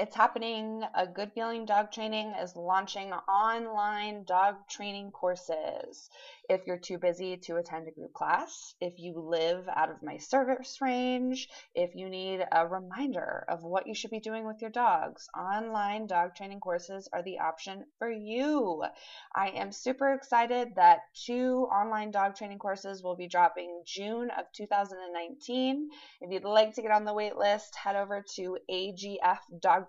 It's happening. A Good Feeling Dog Training is launching online dog training courses. If you're too busy to attend a group class, if you live out of my service range, if you need a reminder of what you should be doing with your dogs, online dog training courses are the option for you. I am super excited that 2 online dog training courses will be dropping June of 2019. If you'd like to get on the wait list, head over to agfdogtraining.com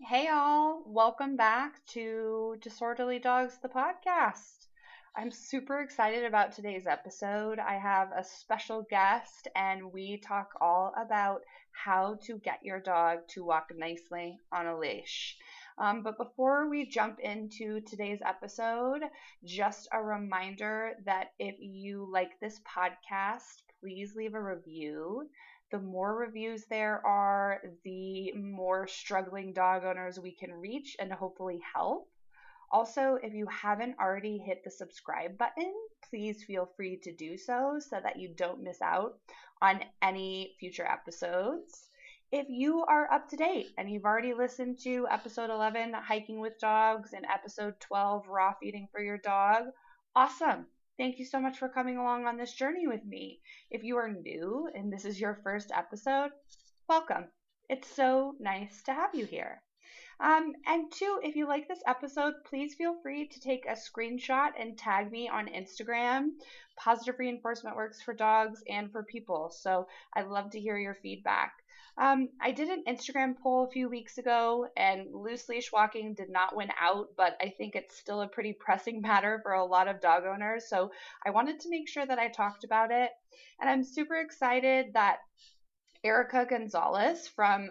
Hey all, welcome back to Disorderly Dogs, the podcast. I'm super excited about today's episode. I have a special guest, and we talk all about how to get your dog to walk nicely on a leash. But before we jump into today's episode, just a reminder that if you like this podcast, please leave a review. The more reviews there are, the more struggling dog owners we can reach and hopefully help. Also, if you haven't already hit the subscribe button, please feel free to do so that you don't miss out on any future episodes. If you are up to date and you've already listened to episode 11, Hiking with Dogs, and episode 12, Raw Feeding for Your Dog, awesome. Thank you so much for coming along on this journey with me. If you are new and this is your first episode, welcome. It's so nice to have you here. And 2, if you like this episode, please feel free to take a screenshot and tag me on Instagram. Positive reinforcement works for dogs and for people, so I'd love to hear your feedback. I did an Instagram poll a few weeks ago, and loose leash walking did not win out, but I think it's still a pretty pressing matter for a lot of dog owners, so I wanted to make sure that I talked about it. And I'm super excited that Erica Gonzalez from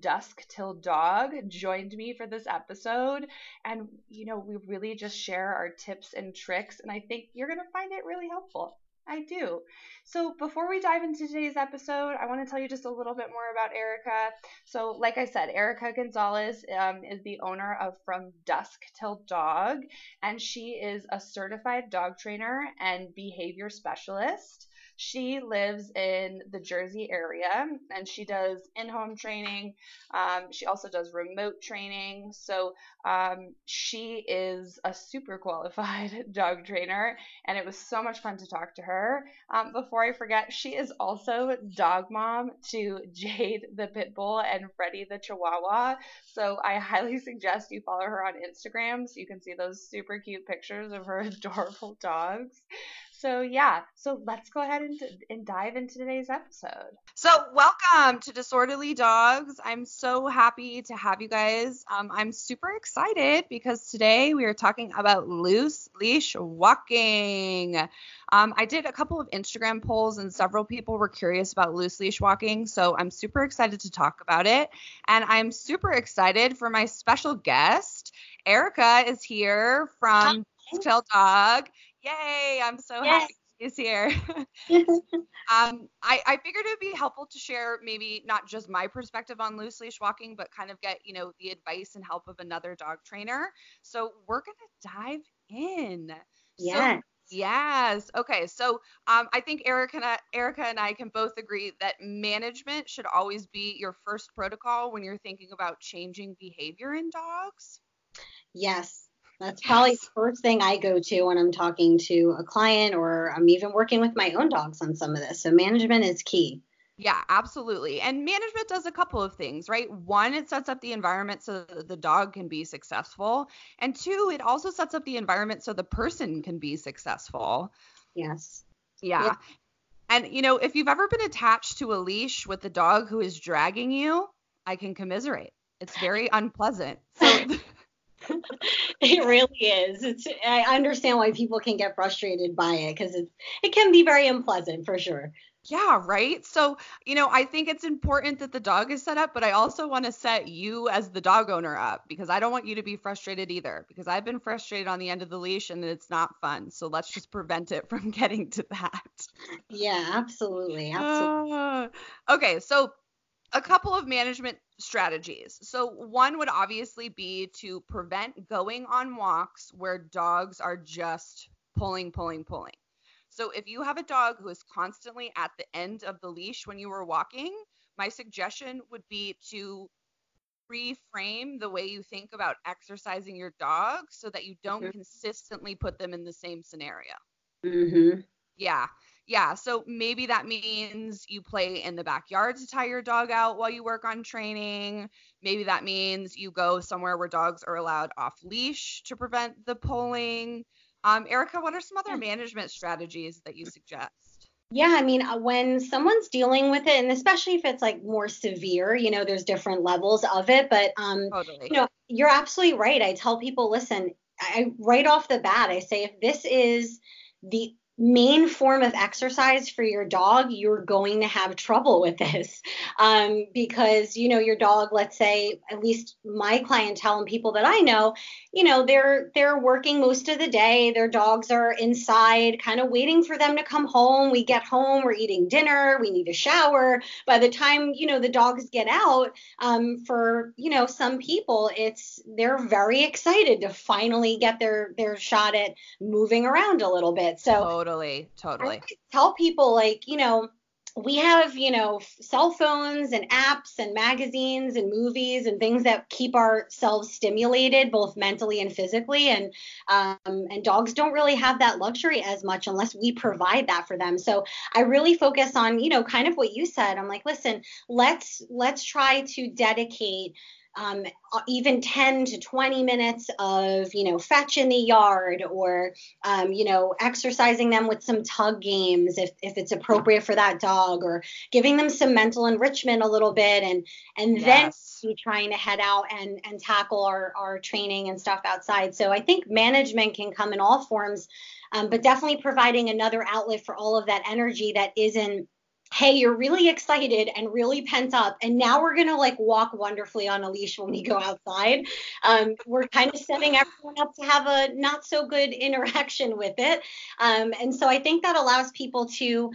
Dusk Till Dog joined me for this episode, and we really just share our tips and tricks, and I think you're going to find it really helpful. I do. So before we dive into today's episode, I want to tell you just a little bit more about Erica. So like I said, Erica Gonzalez is the owner of From Dusk Till Dog, and she is a certified dog trainer and behavior specialist. She lives in the Jersey area, and she does in-home training. She also does remote training. So she is a super qualified dog trainer, and it was so much fun to talk to her. Before I forget, she is also dog mom to Jade the pit bull and Freddie the chihuahua. So I highly suggest you follow her on Instagram so you can see those super cute pictures of her adorable dogs. So yeah, so let's go ahead and dive into today's episode. So welcome to Disorderly Dogs. I'm so happy to have you guys. I'm super excited because today we are talking about loose leash walking. I did a couple of Instagram polls and several people were curious about loose leash walking. So I'm super excited to talk about it. And I'm super excited for my special guest. Erica is here from Till Dog. Yay, I'm so happy she's here. I figured it would be helpful to share maybe not just my perspective on loose leash walking, but kind of get, the advice and help of another dog trainer. So we're going to dive in. Yeah. So, yes. Okay. So I think Erica and I can both agree that management should always be your first protocol when you're thinking about changing behavior in dogs. Yes. That's probably the first thing I go to when I'm talking to a client, or I'm even working with my own dogs on some of this. So management is key. Yeah, absolutely. And management does a couple of things, right? 1, it sets up the environment so that the dog can be successful. And 2, it also sets up the environment so the person can be successful. Yes. Yeah. And, if you've ever been attached to a leash with the dog who is dragging you, I can commiserate. It's very unpleasant. So it really is. I understand why people can get frustrated by it because it can be very unpleasant for sure. Yeah, right. So, I think it's important that the dog is set up, but I also want to set you as the dog owner up, because I don't want you to be frustrated either, because I've been frustrated on the end of the leash and it's not fun. So let's just prevent it from getting to that. Yeah, absolutely. Okay. So a couple of management strategies. So one would obviously be to prevent going on walks where dogs are just pulling. So if you have a dog who is constantly at the end of the leash when you were walking, my suggestion would be to reframe the way you think about exercising your dog so that you don't consistently put them in the same scenario. Mm-hmm. Yeah. So maybe that means you play in the backyard to tire your dog out while you work on training. Maybe that means you go somewhere where dogs are allowed off leash to prevent the pulling. Erica, what are some other management strategies that you suggest? Yeah, I mean, when someone's dealing with it, and especially if it's like more severe, there's different levels of it, but totally. You're absolutely right. I tell people, listen, right off the bat, I say, if this is the main form of exercise for your dog, you're going to have trouble with this because, your dog, let's say, at least my clientele and people that I know, they're working most of the day. Their dogs are inside kind of waiting for them to come home. We get home, we're eating dinner, we need a shower. By the time, the dogs get out, for, some people, they're very excited to finally get their shot at moving around a little bit. So Totally. I tell people, we have, cell phones and apps and magazines and movies and things that keep ourselves stimulated both mentally and physically. And dogs don't really have that luxury as much unless we provide that for them. So I really focus on, kind of what you said. I'm like, listen, let's try to dedicate even 10 to 20 minutes of, fetch in the yard or, exercising them with some tug games if it's appropriate for that dog, or giving them some mental enrichment a little bit. And yes, then trying to head out and tackle our training and stuff outside. So I think management can come in all forms, but definitely providing another outlet for all of that energy that isn't, hey, you're really excited and really pent up, and now we're going to walk wonderfully on a leash when we go outside. We're kind of setting everyone up to have a not so good interaction with it. And so I think that allows people to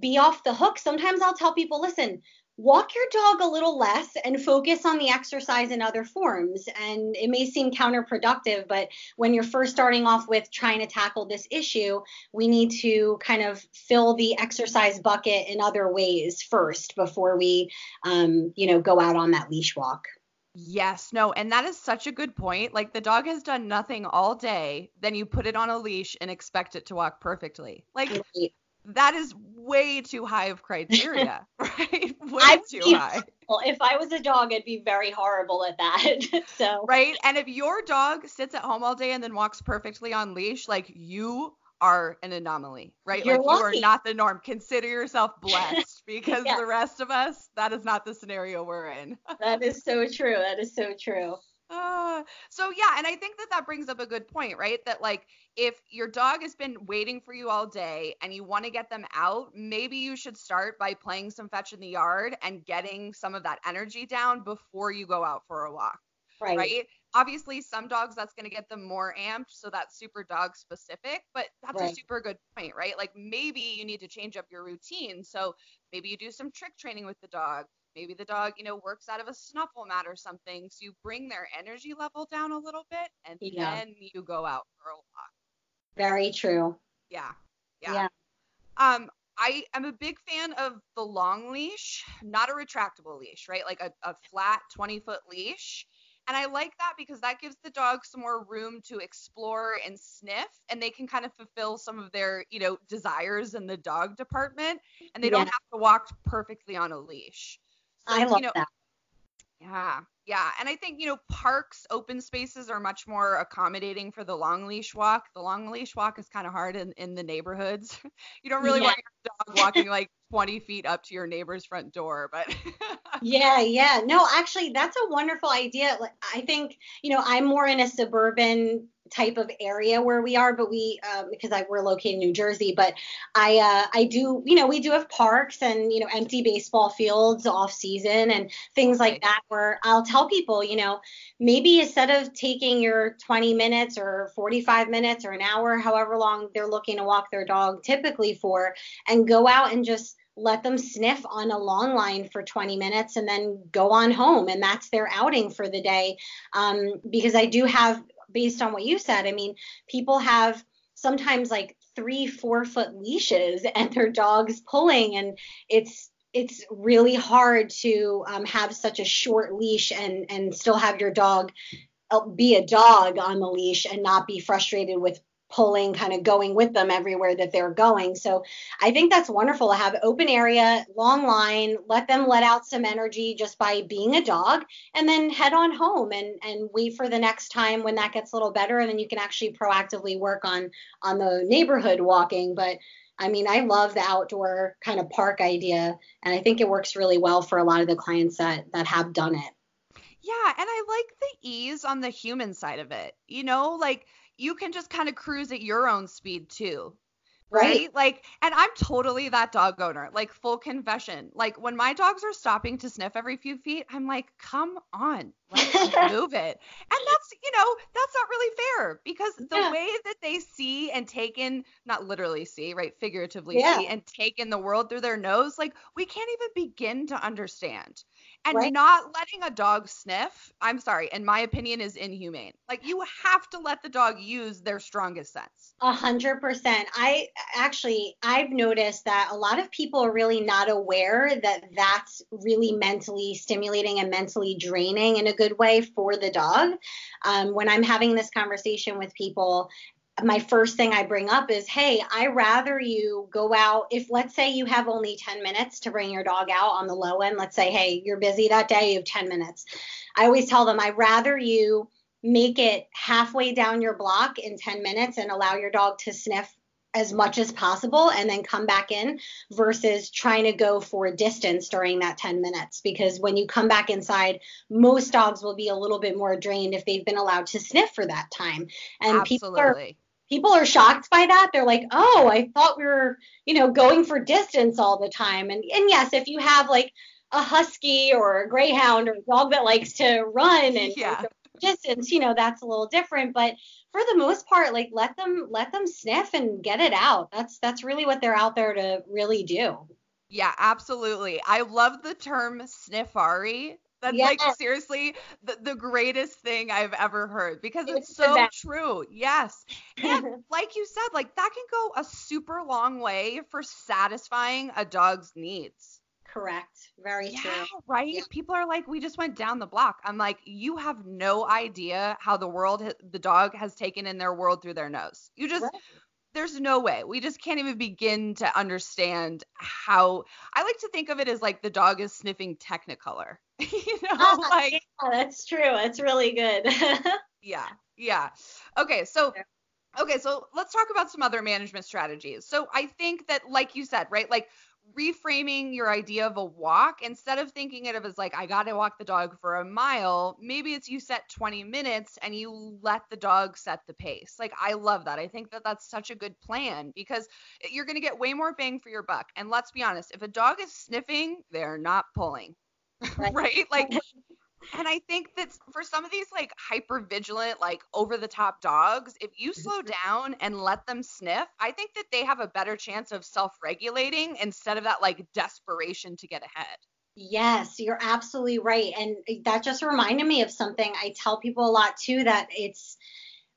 be off the hook. Sometimes I'll tell people, listen, walk your dog a little less and focus on the exercise in other forms. And it may seem counterproductive, but when you're first starting off with trying to tackle this issue, we need to kind of fill the exercise bucket in other ways first before we, go out on that leash walk. Yes, no, and that is such a good point. The dog has done nothing all day, then you put it on a leash and expect it to walk perfectly. Right. That is way too high of criteria, right? Way too high. If I was a dog, I'd be very horrible at that. Right? And if your dog sits at home all day and then walks perfectly on leash, you are an anomaly, right? You are not the norm. Consider yourself blessed, because the rest of us, that is not the scenario we're in. That is so true. And I think that brings up a good point, right? That if your dog has been waiting for you all day and you want to get them out, maybe you should start by playing some fetch in the yard and getting some of that energy down before you go out for a walk, right? Obviously, some dogs, that's going to get them more amped, so that's super dog specific, but that's a super good point, right? Maybe you need to change up your routine. So maybe you do some trick training with the dog. Maybe the dog, works out of a snuffle mat or something. So you bring their energy level down a little bit, and then you go out for a walk. Very true. Yeah. I am a big fan of the long leash, not a retractable leash, right? A flat 20-foot leash. And I like that because that gives the dog some more room to explore and sniff, and they can kind of fulfill some of their, desires in the dog department, and they don't have to walk perfectly on a leash. I love that. Yeah. And I think, parks, open spaces are much more accommodating for the long leash walk. The long leash walk is kind of hard in the neighborhoods. You don't really want your dog walking 20 feet up to your neighbor's front door, but No, actually, that's a wonderful idea. I think, I'm more in a suburban type of area where we are, but we, because we're located in New Jersey, but I do, you know, we do have parks and, you know, empty baseball fields off season and things like that, where I'll tell people, you know, maybe instead of taking your 20 minutes or 45 minutes or an hour, however long they're looking to walk their dog typically for, and go out and just let them sniff on a long line for 20 minutes and then go on home. And that's their outing for the day. Because I do have, based on what you said, I mean, people have sometimes like 3-4 foot leashes and their dog's pulling, and it's really hard to have such a short leash and still have your dog be a dog on the leash and not be frustrated with pulling, kind of going with them everywhere that they're going. So I think that's wonderful to have open area, long line, let them let out some energy just by being a dog, and then head on home and wait for the next time when that gets a little better. And then you can actually proactively work on the neighborhood walking. But I mean, I love the outdoor kind of park idea, and I think it works really well for a lot of the clients that have done it. Yeah. And I like the ease on the human side of it, you know, like, you can just kind of cruise at your own speed too. Right? Like, and I'm totally that dog owner, like full confession. Like when my dogs are stopping to sniff every few feet, I'm like, come on, let's move it. And that's, you know, that's not really fair, because the way that they see and take in, not literally see, right, figuratively see and take in the world through their nose, like we can't even begin to understand. And not letting a dog sniff, I'm sorry, in my opinion, is inhumane. Like you have to let the dog use their strongest sense. 100%. I've noticed that a lot of people are really not aware that that's really mentally stimulating and mentally draining in a good way for the dog. When I'm having this conversation with people, my first thing I bring up is, hey, I rather you go out, if let's say you have only 10 minutes to bring your dog out on the low end, let's say, hey, you're busy that day, you have 10 minutes. I always tell them, I'd rather you make it halfway down your block in 10 minutes and allow your dog to sniff as much as possible and then come back in, versus trying to go for distance during that 10 minutes. Because when you come back inside, most dogs will be a little bit more drained if they've been allowed to sniff for that time. And people are shocked by that. They're like, oh, I thought we were, you know, going for distance all the time. And yes, if you have like a husky or a greyhound or a dog that likes to run and distance, you know, that's a little different. But for the most part, like let them sniff and get it out. That's really what they're out there to really do. Yeah, absolutely. I love the term sniffari. That's like seriously the greatest thing I've ever heard, because it's so true. Yes. And like you said, like that can go a super long way for satisfying a dog's needs. Correct. Very true. Right. Yeah. People are like, we just went down the block. I'm like, you have no idea how the dog has taken in their world through their nose. You just, there's no way. We just can't even begin to understand how. I like to think of it as like the dog is sniffing Technicolor. You know, like. Yeah, that's true. That's really good. Yeah. Okay, so let's talk about some other management strategies. So I think that, like you said, right, like reframing your idea of a walk, instead of thinking it as like, I got to walk the dog for a mile, maybe it's you set 20 minutes and you let the dog set the pace. Like, I love that. I think that that's such a good plan, because you're going to get way more bang for your buck. And let's be honest, if a dog is sniffing, they're not pulling, right? Like, and I think that for some of these like hyper vigilant, like over the top dogs, if you slow down and let them sniff, I think that they have a better chance of self-regulating instead of that like desperation to get ahead. Yes, you're absolutely right. And that just reminded me of something I tell people a lot too, that it's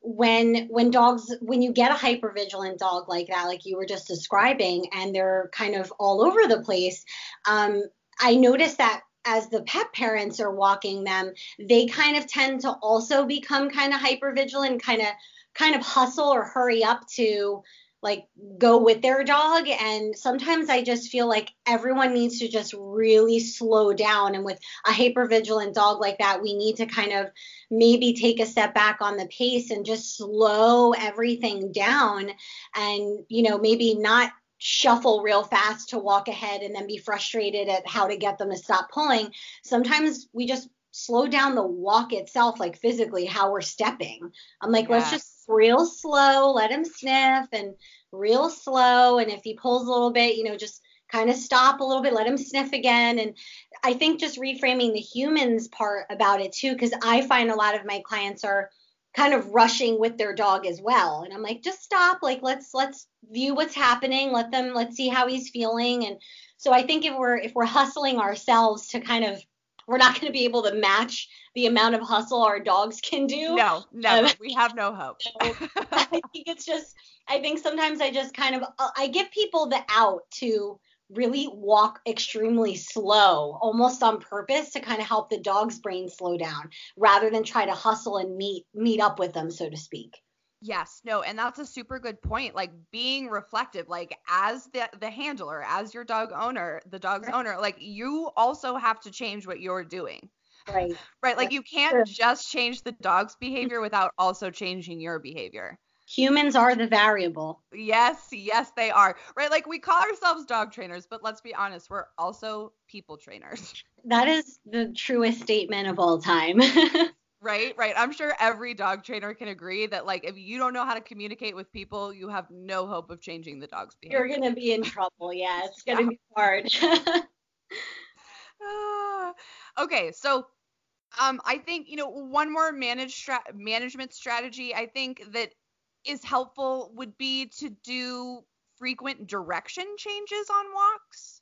when you get a hypervigilant dog like that, like you were just describing, and they're kind of all over the place. I noticed that as the pet parents are walking them, they kind of tend to also become kind of hypervigilant, kind of hustle or hurry up to like go with their dog. And sometimes I just feel like everyone needs to just really slow down. And with a hypervigilant dog like that, we need to kind of maybe take a step back on the pace and just slow everything down. And, you know, maybe not shuffle real fast to walk ahead and then be frustrated at how to get them to stop pulling. Sometimes we just slow down the walk itself, like physically how we're stepping. I'm like, let's just real slow, let him sniff and real slow. And if he pulls a little bit, you know, just kind of stop a little bit, let him sniff again. And I think just reframing the humans part about it too, because I find a lot of my clients are kind of rushing with their dog as well. And I'm like, just stop. Like, let's view what's happening. Let's see how he's feeling. And so I think if we're hustling ourselves to kind of, we're not going to be able to match the amount of hustle our dogs can do. No, never. We have no hope. I think sometimes I just kind of, I give people the out to really walk extremely slow, almost on purpose, to kind of help the dog's brain slow down rather than try to hustle and meet up with them, so to speak. Yes, no, and that's a super good point. Like being reflective, like as the handler, as your dog owner, the dog's right. owner, like you also have to change what you're doing. Right. Right. Like you can't sure. just change the dog's behavior without also changing your behavior. Humans are the variable. Yes, they are. Right. Like we call ourselves dog trainers, but let's be honest, we're also people trainers. That is the truest statement of all time. Right. I'm sure every dog trainer can agree that, like, if you don't know how to communicate with people, you have no hope of changing the dog's behavior. You're going to be in trouble. Yeah, it's going to be hard. Okay, so I think, you know, one more management strategy I think that is helpful would be to do frequent direction changes on walks,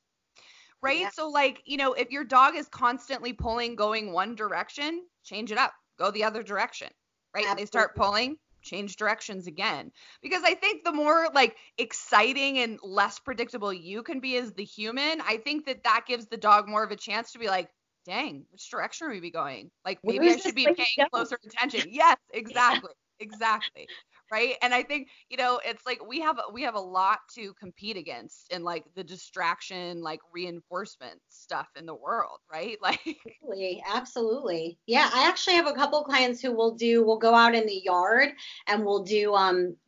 right? Yeah. So, like, you know, if your dog is constantly pulling, going one direction, change it up. Go the other direction, right? Absolutely. They start pulling, change directions again. Because I think the more like exciting and less predictable you can be as the human, I think that gives the dog more of a chance to be like, dang, which direction are we going? Like maybe I should be paying closer attention. Yes, exactly. Yeah. Exactly. Right. And I think, you know, it's like we have a lot to compete against in like the distraction, like reinforcement stuff in the world. Right. Like. Absolutely. Yeah. I actually have a couple clients who we'll go out in the yard and we'll do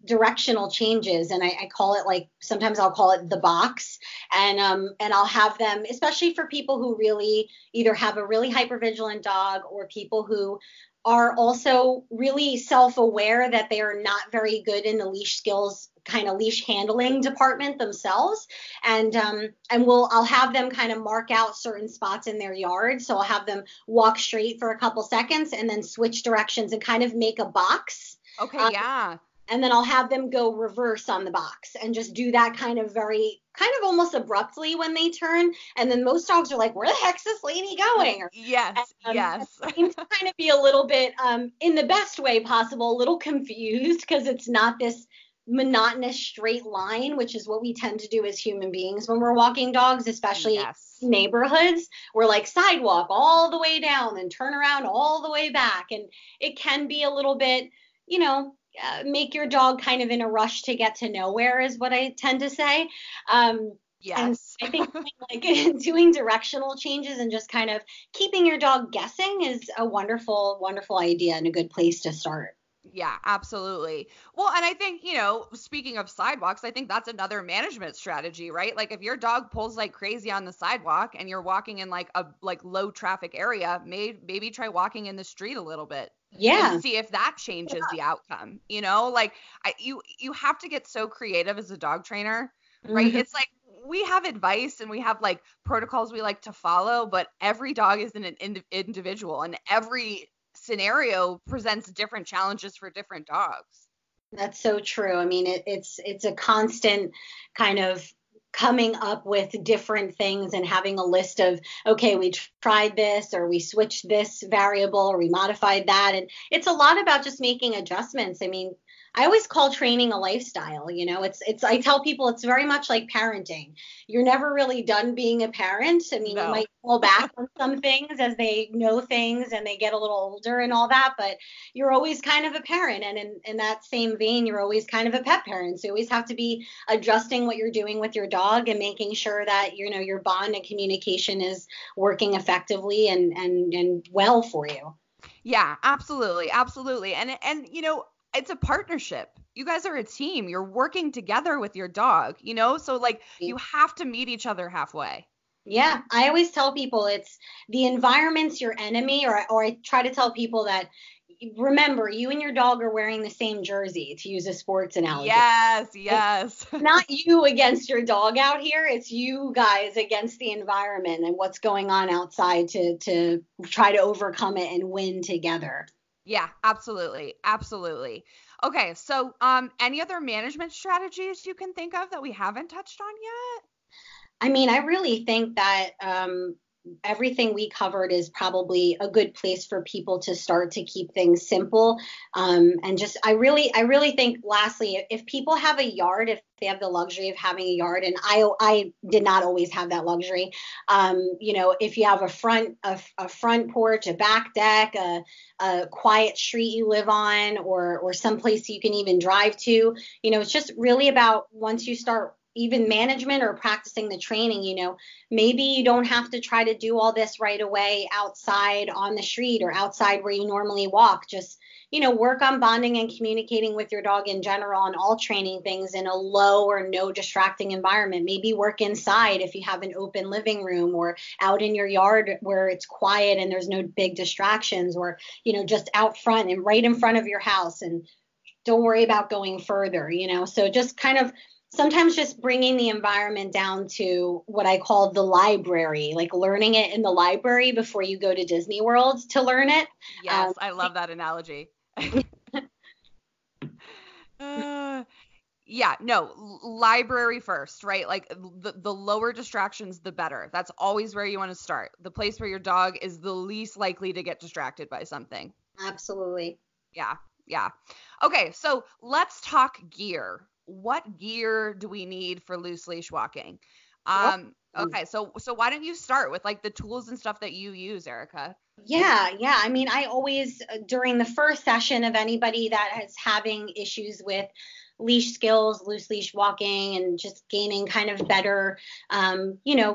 directional changes. And I call it like, sometimes I'll call it the box, and I'll have them, especially for people who really either have a really hypervigilant dog or people who are also really self-aware that they are not very good in the leash skills, kind of leash handling department themselves. And I'll have them kind of mark out certain spots in their yard. So I'll have them walk straight for a couple seconds and then switch directions and kind of make a box. Okay. Yeah. And then I'll have them go reverse on the box and just do that kind of almost abruptly when they turn. And then most dogs are like, where the heck's this lady going? Yes. I seem to kind of be a little bit, in the best way possible, a little confused because it's not this monotonous straight line, which is what we tend to do as human beings when we're walking dogs, especially neighborhoods. We're like sidewalk all the way down and turn around all the way back. And it can be a little bit, you know, make your dog kind of in a rush to get to nowhere is what I tend to say. Yes. And I think like doing directional changes and just kind of keeping your dog guessing is a wonderful, wonderful idea and a good place to start. Yeah, absolutely. Well, and I think, you know, speaking of sidewalks, I think that's another management strategy, right? Like if your dog pulls like crazy on the sidewalk and you're walking in like a like low traffic area, maybe try walking in the street a little bit. Yeah. And see if that changes the outcome. You know, like you have to get so creative as a dog trainer, right? Mm-hmm. It's like we have advice and we have like protocols we like to follow, but every dog is an individual and every scenario presents different challenges for different dogs. That's so true. I mean, it's a constant kind of coming up with different things and having a list of, okay, we tried this or we switched this variable or we modified that. And it's a lot about just making adjustments. I mean, I always call training a lifestyle, you know, it's, I tell people it's very much like parenting. You're never really done being a parent. I mean, you might fall back on some things as they know things and they get a little older and all that, but you're always kind of a parent. And in that same vein, you're always kind of a pet parent. So you always have to be adjusting what you're doing with your dog and making sure that, you know, your bond and communication is working effectively and well for you. Yeah, absolutely. Absolutely. And, you know, it's a partnership. You guys are a team. You're working together with your dog, you know? So like you have to meet each other halfway. Yeah. I always tell people it's the environment's your enemy, or I try to tell people that remember, you and your dog are wearing the same jersey, to use a sports analogy. Yes. It's not you against your dog out here. It's you guys against the environment and what's going on outside to try to overcome it and win together. Yeah, absolutely. Absolutely. Okay. So any other management strategies you can think of that we haven't touched on yet? I mean, I really think that everything we covered is probably a good place for people to start to keep things simple. I really think, lastly, if people have a yard, if they have the luxury of having a yard, and I did not always have that luxury. If you have a front porch, a back deck, a quiet street you live on, or someplace you can even drive to, it's just really about, once you start even management or practicing the training, maybe you don't have to try to do all this right away outside on the street or outside where you normally walk. Just, work on bonding and communicating with your dog in general on all training things in a low or no distracting environment. Maybe work inside if you have an open living room, or out in your yard where it's quiet and there's no big distractions, or, just out front and right in front of your house, and don't worry about going further, So just kind of, sometimes just bringing the environment down to what I call the library, like learning it in the library before you go to Disney World to learn it. Yes, I love that analogy. Library first, right? Like the lower distractions, the better. That's always where you want to start. The place where your dog is the least likely to get distracted by something. Absolutely. Yeah. Okay, so let's talk gear. What gear do we need for loose leash walking? Okay. So why don't you start with like the tools and stuff that you use, Erica? Yeah. I mean, I always, during the first session of anybody that is having issues with leash skills, loose leash walking, and just gaining kind of better,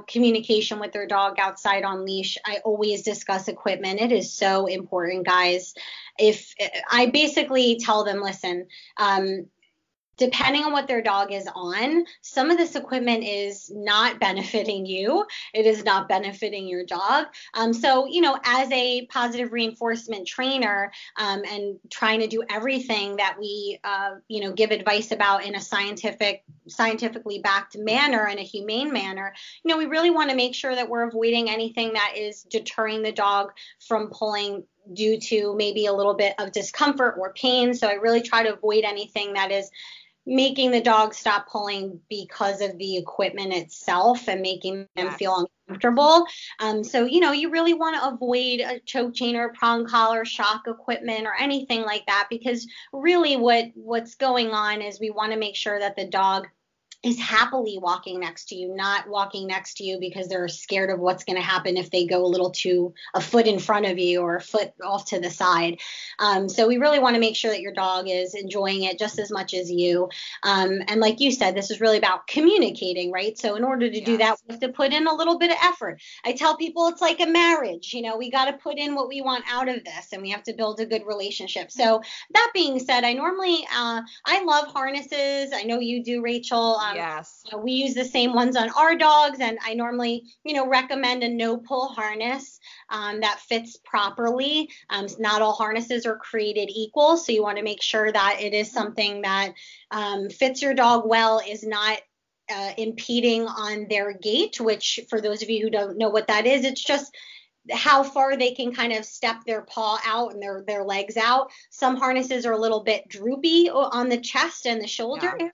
communication with their dog outside on leash, I always discuss equipment. It is so important, guys. If I basically tell them, listen, depending on what their dog is on, some of this equipment is not benefiting you. It is not benefiting your dog. So, as a positive reinforcement trainer, and trying to do everything that we, give advice about in a scientifically backed manner and a humane manner, we really want to make sure that we're avoiding anything that is deterring the dog from pulling due to maybe a little bit of discomfort or pain. So I really try to avoid anything that is making the dog stop pulling because of the equipment itself and making them feel uncomfortable. So, you really want to avoid a choke chain or a prong collar, shock equipment, or anything like that, because really what's going on is we want to make sure that the dog is happily walking next to you, not walking next to you because they're scared of what's going to happen if they go a foot in front of you or a foot off to the side. So we really want to make sure that your dog is enjoying it just as much as you. And like you said, this is really about communicating, right? So in order to do that, we have to put in a little bit of effort. I tell people it's like a marriage, we got to put in what we want out of this, and we have to build a good relationship. So that being said, I normally, I love harnesses. I know you do, Rachel. We use the same ones on our dogs, and I normally, recommend a no pull harness that fits properly. Not all harnesses are created equal, so you want to make sure that it is something that fits your dog well, is not impeding on their gait, which for those of you who don't know what that is, it's just how far they can kind of step their paw out and their legs out. Some harnesses are a little bit droopy on the chest and the shoulder area.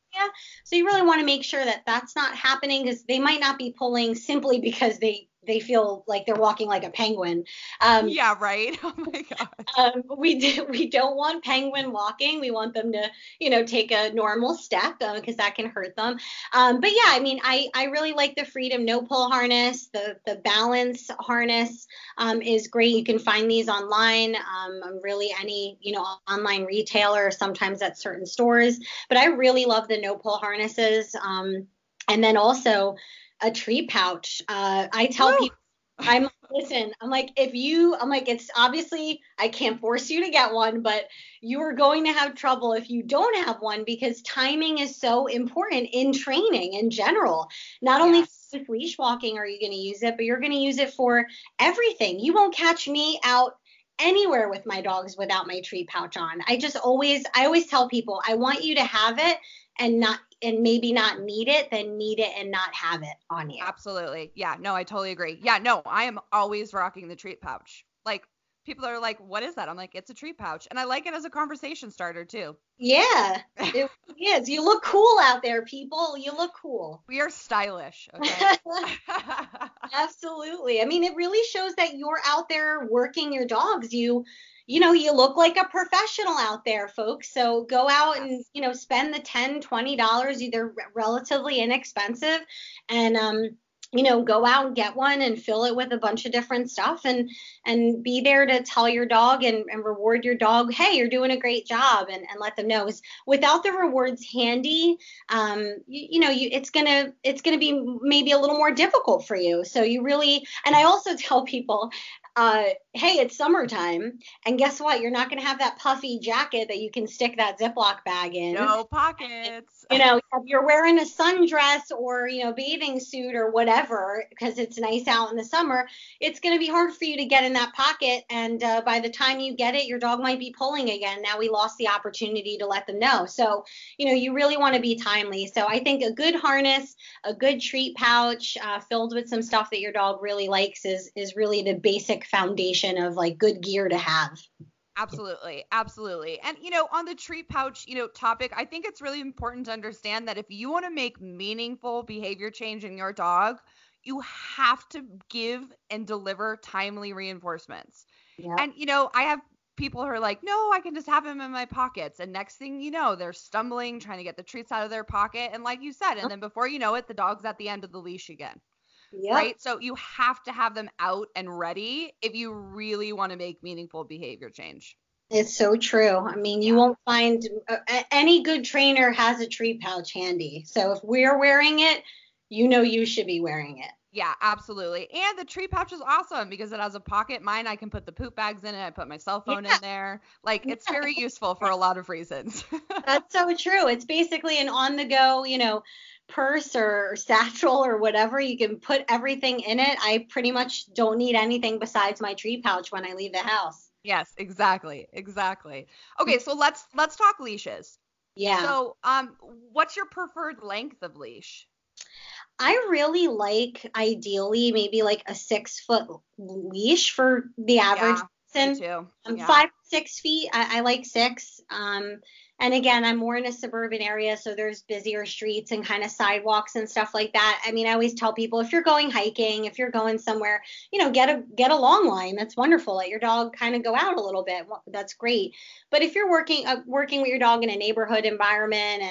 So you really want to make sure that that's not happening, because they might not be pulling simply because they feel like they're walking like a penguin. Oh my God. We don't want penguin walking. We want them to, take a normal step, because that can hurt them. I really like the Freedom No Pull Harness. The Balance Harness is great. You can find these online, really any, online retailer, sometimes at certain stores. But I really love the No Pull Harnesses. And then also a treat pouch. I tell people, it's obviously, I can't force you to get one, but you are going to have trouble if you don't have one, because timing is so important in training in general. Not only with leash walking are you going to use it, but you're going to use it for everything. You won't catch me out anywhere with my dogs without my treat pouch on. I always tell people, I want you to have it and maybe not need it, then need it and not have it on you. Absolutely. Yeah, no, I totally agree. Yeah, no, I am always rocking the treat pouch. Like, people are like, what is that? I'm like, it's a treat pouch. And I like it as a conversation starter too. Yeah, it is. You look cool out there, people. You look cool. We are stylish. Okay. Absolutely. I mean, it really shows that you're out there working your dogs. You look like a professional out there, folks. So go out and, spend the $10, $20. They're relatively inexpensive. And, go out and get one and fill it with a bunch of different stuff and be there to tell your dog and reward your dog, hey, you're doing a great job, and let them know. Without the rewards handy, it's gonna be maybe a little more difficult for you. So you really, and I also tell people, hey, it's summertime, and guess what? You're not going to have that puffy jacket that you can stick that Ziploc bag in. No pockets. If you're wearing a sundress or, bathing suit or whatever, because it's nice out in the summer, it's going to be hard for you to get in that pocket. And by the time you get it, your dog might be pulling again. Now we lost the opportunity to let them know. So, you really want to be timely. So I think a good harness, a good treat pouch filled with some stuff that your dog really likes is really the basic foundation of like good gear to have. Absolutely. Absolutely. And, on the treat pouch, topic, I think it's really important to understand that if you want to make meaningful behavior change in your dog, you have to give and deliver timely reinforcements. Yeah. And, I have people who are like, no, I can just have him in my pockets. And next thing you know, they're stumbling, trying to get the treats out of their pocket. And like you said, and then before you know it, the dog's at the end of the leash again. Yep. Right. So you have to have them out and ready if you really want to make meaningful behavior change. It's so true. I mean, you won't find any good trainer has a treat pouch handy. So if we're wearing it, you should be wearing it. Yeah, absolutely. And the treat pouch is awesome because it has a pocket. Mine, I can put the poop bags in it. I put my cell phone in there. Like, it's very useful for a lot of reasons. That's so true. It's basically an on-the-go, purse or satchel or whatever. You can put everything in it. I pretty much don't need anything besides my treat pouch when I leave the house. Yes, exactly. Okay, so let's talk leashes. Yeah. So, what's your preferred length of leash? I really like, ideally, maybe like a 6-foot leash for the average person. Me too. 5-6 feet. I like 6. And again, I'm more in a suburban area, so there's busier streets and kind of sidewalks and stuff like that. I mean, I always tell people, if you're going hiking, if you're going somewhere, get a long line. That's wonderful. Let your dog kind of go out a little bit. That's great. But if you're working with your dog in a neighborhood environment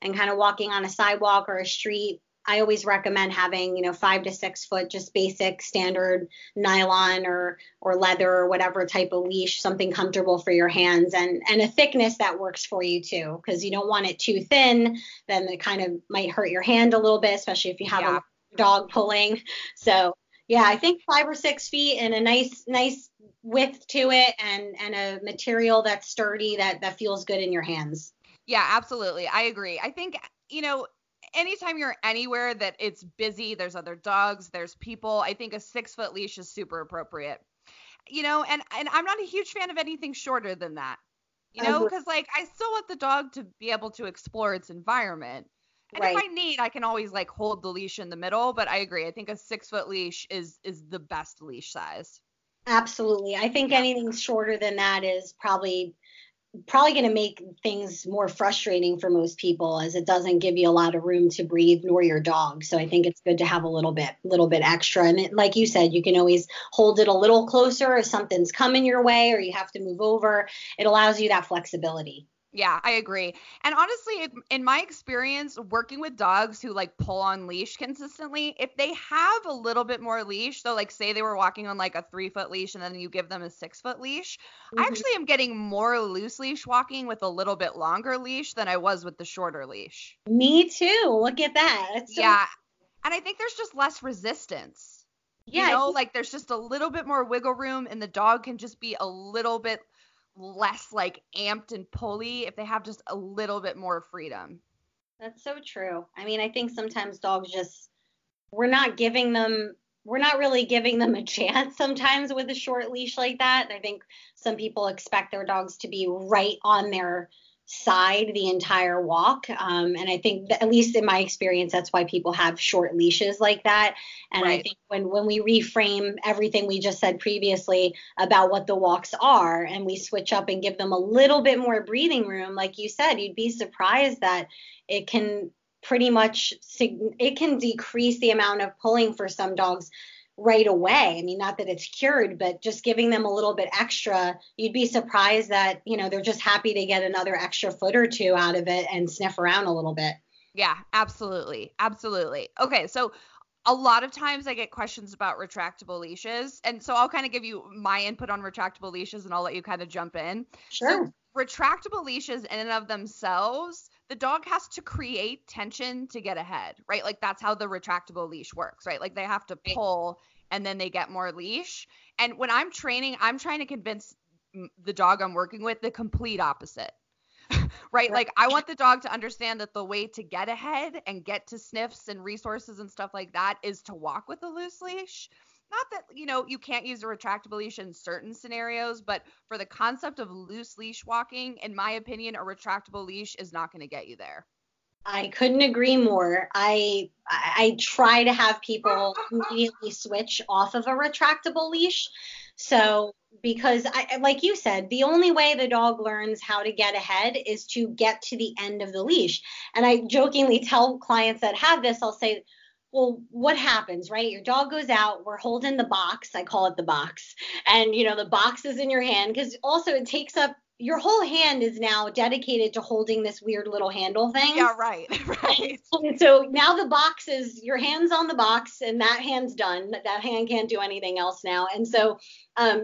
and kind of walking on a sidewalk or a street, I always recommend having, 5 to 6 foot, just basic standard nylon or leather or whatever type of leash, something comfortable for your hands and a thickness that works for you too, because you don't want it too thin. Then it kind of might hurt your hand a little bit, especially if you have a dog pulling. So yeah, I think 5 or 6 feet and a nice width to it and a material that's sturdy that feels good in your hands. Yeah, absolutely. I agree. I think, anytime you're anywhere that it's busy, there's other dogs, there's people, I think a 6-foot leash is super appropriate, and I'm not a huge fan of anything shorter than that, because like I still want the dog to be able to explore its environment. And right. If I need, I can always like hold the leash in the middle, but I agree. I think a 6-foot leash is the best leash size. Absolutely. I think anything shorter than that is probably going to make things more frustrating for most people, as it doesn't give you a lot of room to breathe, nor your dog. So I think it's good to have a little bit extra. And it, like you said, you can always hold it a little closer if something's coming your way or you have to move over. It allows you that flexibility. Yeah, I agree. And honestly, in my experience, working with dogs who like pull on leash consistently, if they have a little bit more leash, so like say they were walking on like a 3-foot leash and then you give them a 6-foot leash, I actually am getting more loose leash walking with a little bit longer leash than I was with the shorter leash. Me too. Look at that. Yeah. And I think there's just less resistance. Yeah. Like there's just a little bit more wiggle room and the dog can just be a little bit less like amped and pulley if they have just a little bit more freedom. That's so true. I mean, I think sometimes dogs we're not giving them we're not really giving them a chance sometimes with a short leash like that. I think some people expect their dogs to be right on their side the entire walk. And I think that, at least in my experience, that's why people have short leashes like that. And right. I think when we reframe everything we just said previously about what the walks are, and we switch up and give them a little bit more breathing room, like you said, you'd be surprised that it can pretty much, it can decrease the amount of pulling for some dogs right away. I mean, not that it's cured, but just giving them a little bit extra, you'd be surprised that, you know, they're just happy to get another extra foot or two out of it and sniff around a little bit. Yeah, absolutely. Absolutely. Okay. So a lot of times I get questions about retractable leashes. And so I'll kind of give you my input on retractable leashes and I'll let you kind of jump in. Sure. So retractable leashes in and of themselves, the dog has to create tension to get ahead, right? Like that's how the retractable leash works, right? Like they have to pull and then they get more leash. And when I'm training, I'm trying to convince the dog I'm working with the complete opposite, right? Like I want the dog to understand that the way to get ahead and get to sniffs and resources and stuff like that is to walk with a loose leash. Not that, you know, you can't use a retractable leash in certain scenarios, but for the concept of loose leash walking, in my opinion, a retractable leash is not going to get you there. I couldn't agree more. I try to have people immediately switch off of a retractable leash. So because, like you said, the only way the dog learns how to get ahead is to get to the end of the leash. And I jokingly tell clients that have this, I'll say, well, what happens, right? Your dog goes out, we're holding the box. I call it the box. And, you know, the box is in your hand because also it takes up your whole hand is now dedicated to holding this weird little handle thing. Yeah, right. And so now the box is your hand's on the box and that hand's done. That hand can't do anything else now. And so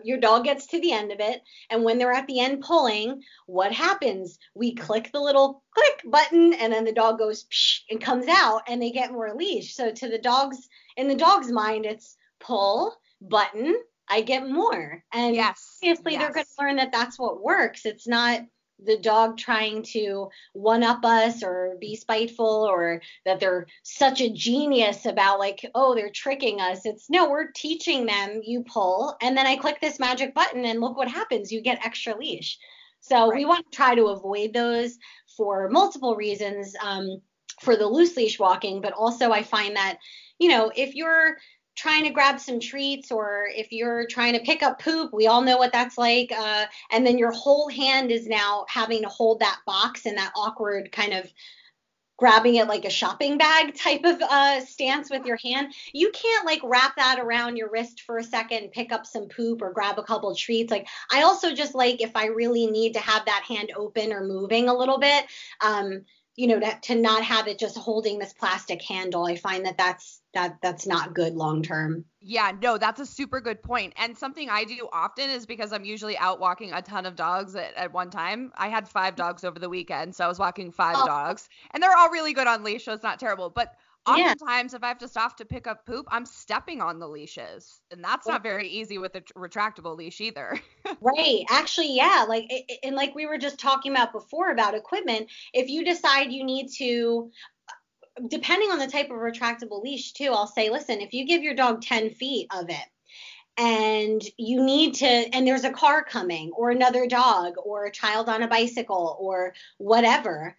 your dog gets to the end of it. And when they're at the end pulling, what happens? We click the little click button and then the dog goes psh, and comes out and they get more leash. So to the dogs, in the dog's mind, it's pull, button, I get more. And obviously they're going to learn that that's what works. It's not the dog trying to one up us or be spiteful or that they're such a genius about like, oh, they're tricking us. It's no, we're teaching them you pull and then I click this magic button and look what happens. You get extra leash. So we want to try to avoid those for multiple reasons for the loose leash walking. But also I find that, you know, if you're trying to grab some treats or if you're trying to pick up poop, we all know what that's like. And then your whole hand is now having to hold that box in that awkward kind of grabbing it like a shopping bag type of stance with your hand. You can't like wrap that around your wrist for a second, pick up some poop or grab a couple of treats. Like I also just like if I really need to have that hand open or moving a little bit, you know, to not have it just holding this plastic handle. I find that that's not good long term. Yeah, no, that's a super good point. And something I do often is because I'm usually out walking a ton of dogs at one time. I had 5 dogs over the weekend, so I was walking 5 dogs. And they're all really good on leash, so it's not terrible. But oftentimes if I have to stop to pick up poop, I'm stepping on the leashes. And that's not very easy with a retractable leash either. Right. Actually, yeah. Like, and like we were just talking about before about equipment, if you decide you need to, depending on the type of retractable leash too, I'll say, listen, if you give your dog 10 feet of it and you need to, and there's a car coming or another dog or a child on a bicycle or whatever,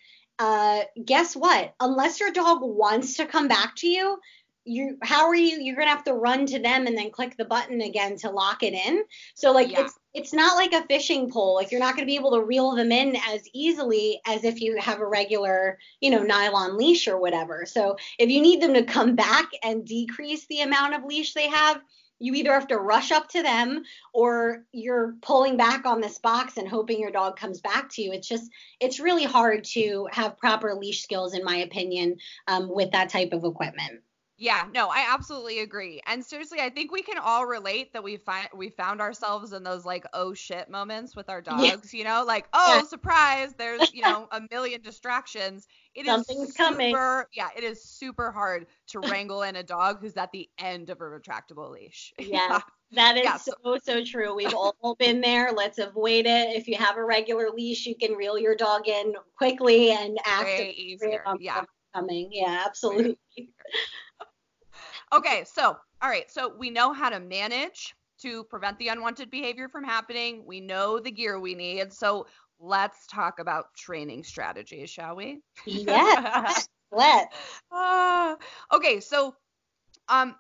guess what? Unless your dog wants to come back to you, you're going to have to run to them and then click the button again to lock it in. So like, it's not like a fishing pole. Like you're not going to be able to reel them in as easily as if you have a regular, you know, nylon leash or whatever. So if you need them to come back and decrease the amount of leash they have, you either have to rush up to them or you're pulling back on this box and hoping your dog comes back to you. It's just, it's really hard to have proper leash skills, in my opinion, with that type of equipment. Yeah, no, I absolutely agree. And seriously, I think we can all relate that we found ourselves in those like, oh shit moments with our dogs, you know, like, surprise, there's, you know, a million distractions. Something's coming. Yeah, it is super hard to wrangle in a dog who's at the end of a retractable leash. Yeah, that is so true. We've all been there. Let's avoid it. If you have a regular leash, you can reel your dog in quickly and actively. Yeah, absolutely. Okay, so All right, so we know how to manage to prevent the unwanted behavior from happening. We know the gear we need. So let's talk about training strategies, shall we? Yes, let's. Okay, so I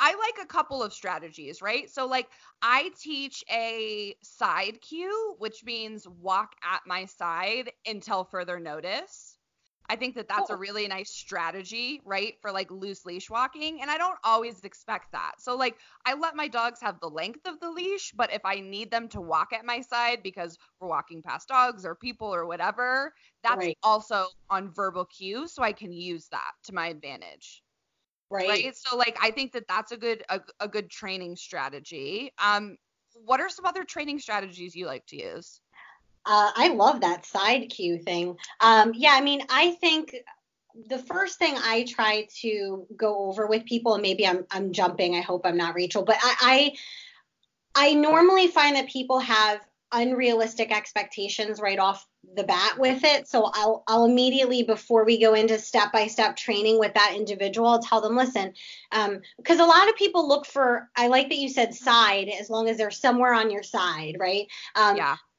like a couple of strategies, right? So like I teach a side cue, which means walk at my side until further notice. I think that that's a really nice strategy, right? For like loose leash walking. And I don't always expect that. So like I let my dogs have the length of the leash, but if I need them to walk at my side because we're walking past dogs or people or whatever, that's right. Also on verbal cue. So I can use that to my advantage. Right. So like, I think that that's a good training strategy. What are some other training strategies you like to use? I love that side cue thing. I mean, I think the first thing I try to go over with people, and maybe I'm jumping, I hope I'm not Rachel, but I normally find that people have unrealistic expectations right off the bat with it. So I'll immediately, before we go into step-by-step training with that individual, I'll tell them, listen, because a lot of people look for, I like that you said side, as long as they're somewhere on your side, right?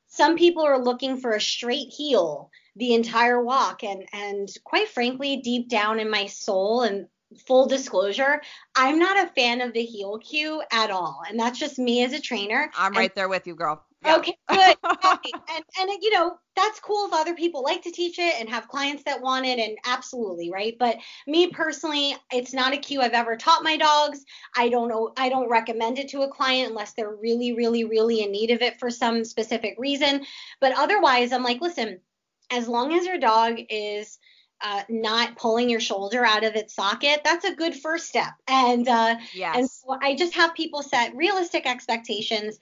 Some people are looking for a straight heel the entire walk. And quite frankly, deep down in my soul, and full disclosure, I'm not a fan of the heel cue at all. And that's just me as a trainer. I'm right there with you, girl. Yeah. Okay, good. And you know, that's cool if other people like to teach it and have clients that want it, and absolutely, right? But me personally, it's not a cue I've ever taught my dogs. I don't recommend it to a client unless they're really, really, really in need of it for some specific reason. But otherwise, I'm like, listen, as long as your dog is not pulling your shoulder out of its socket, that's a good first step. And so I just have people set realistic expectations.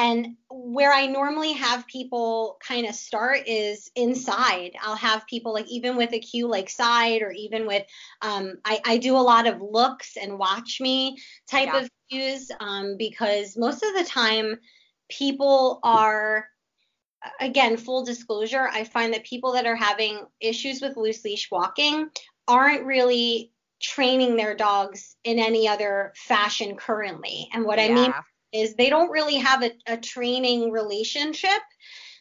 And where I normally have people kind of start is inside. I'll have people like, even with a cue like side, or even with, I do a lot of looks and watch me type of cues, because most of the time people are, again, full disclosure, I find that people that are having issues with loose leash walking aren't really training their dogs in any other fashion currently. And what I mean is they don't really have a training relationship.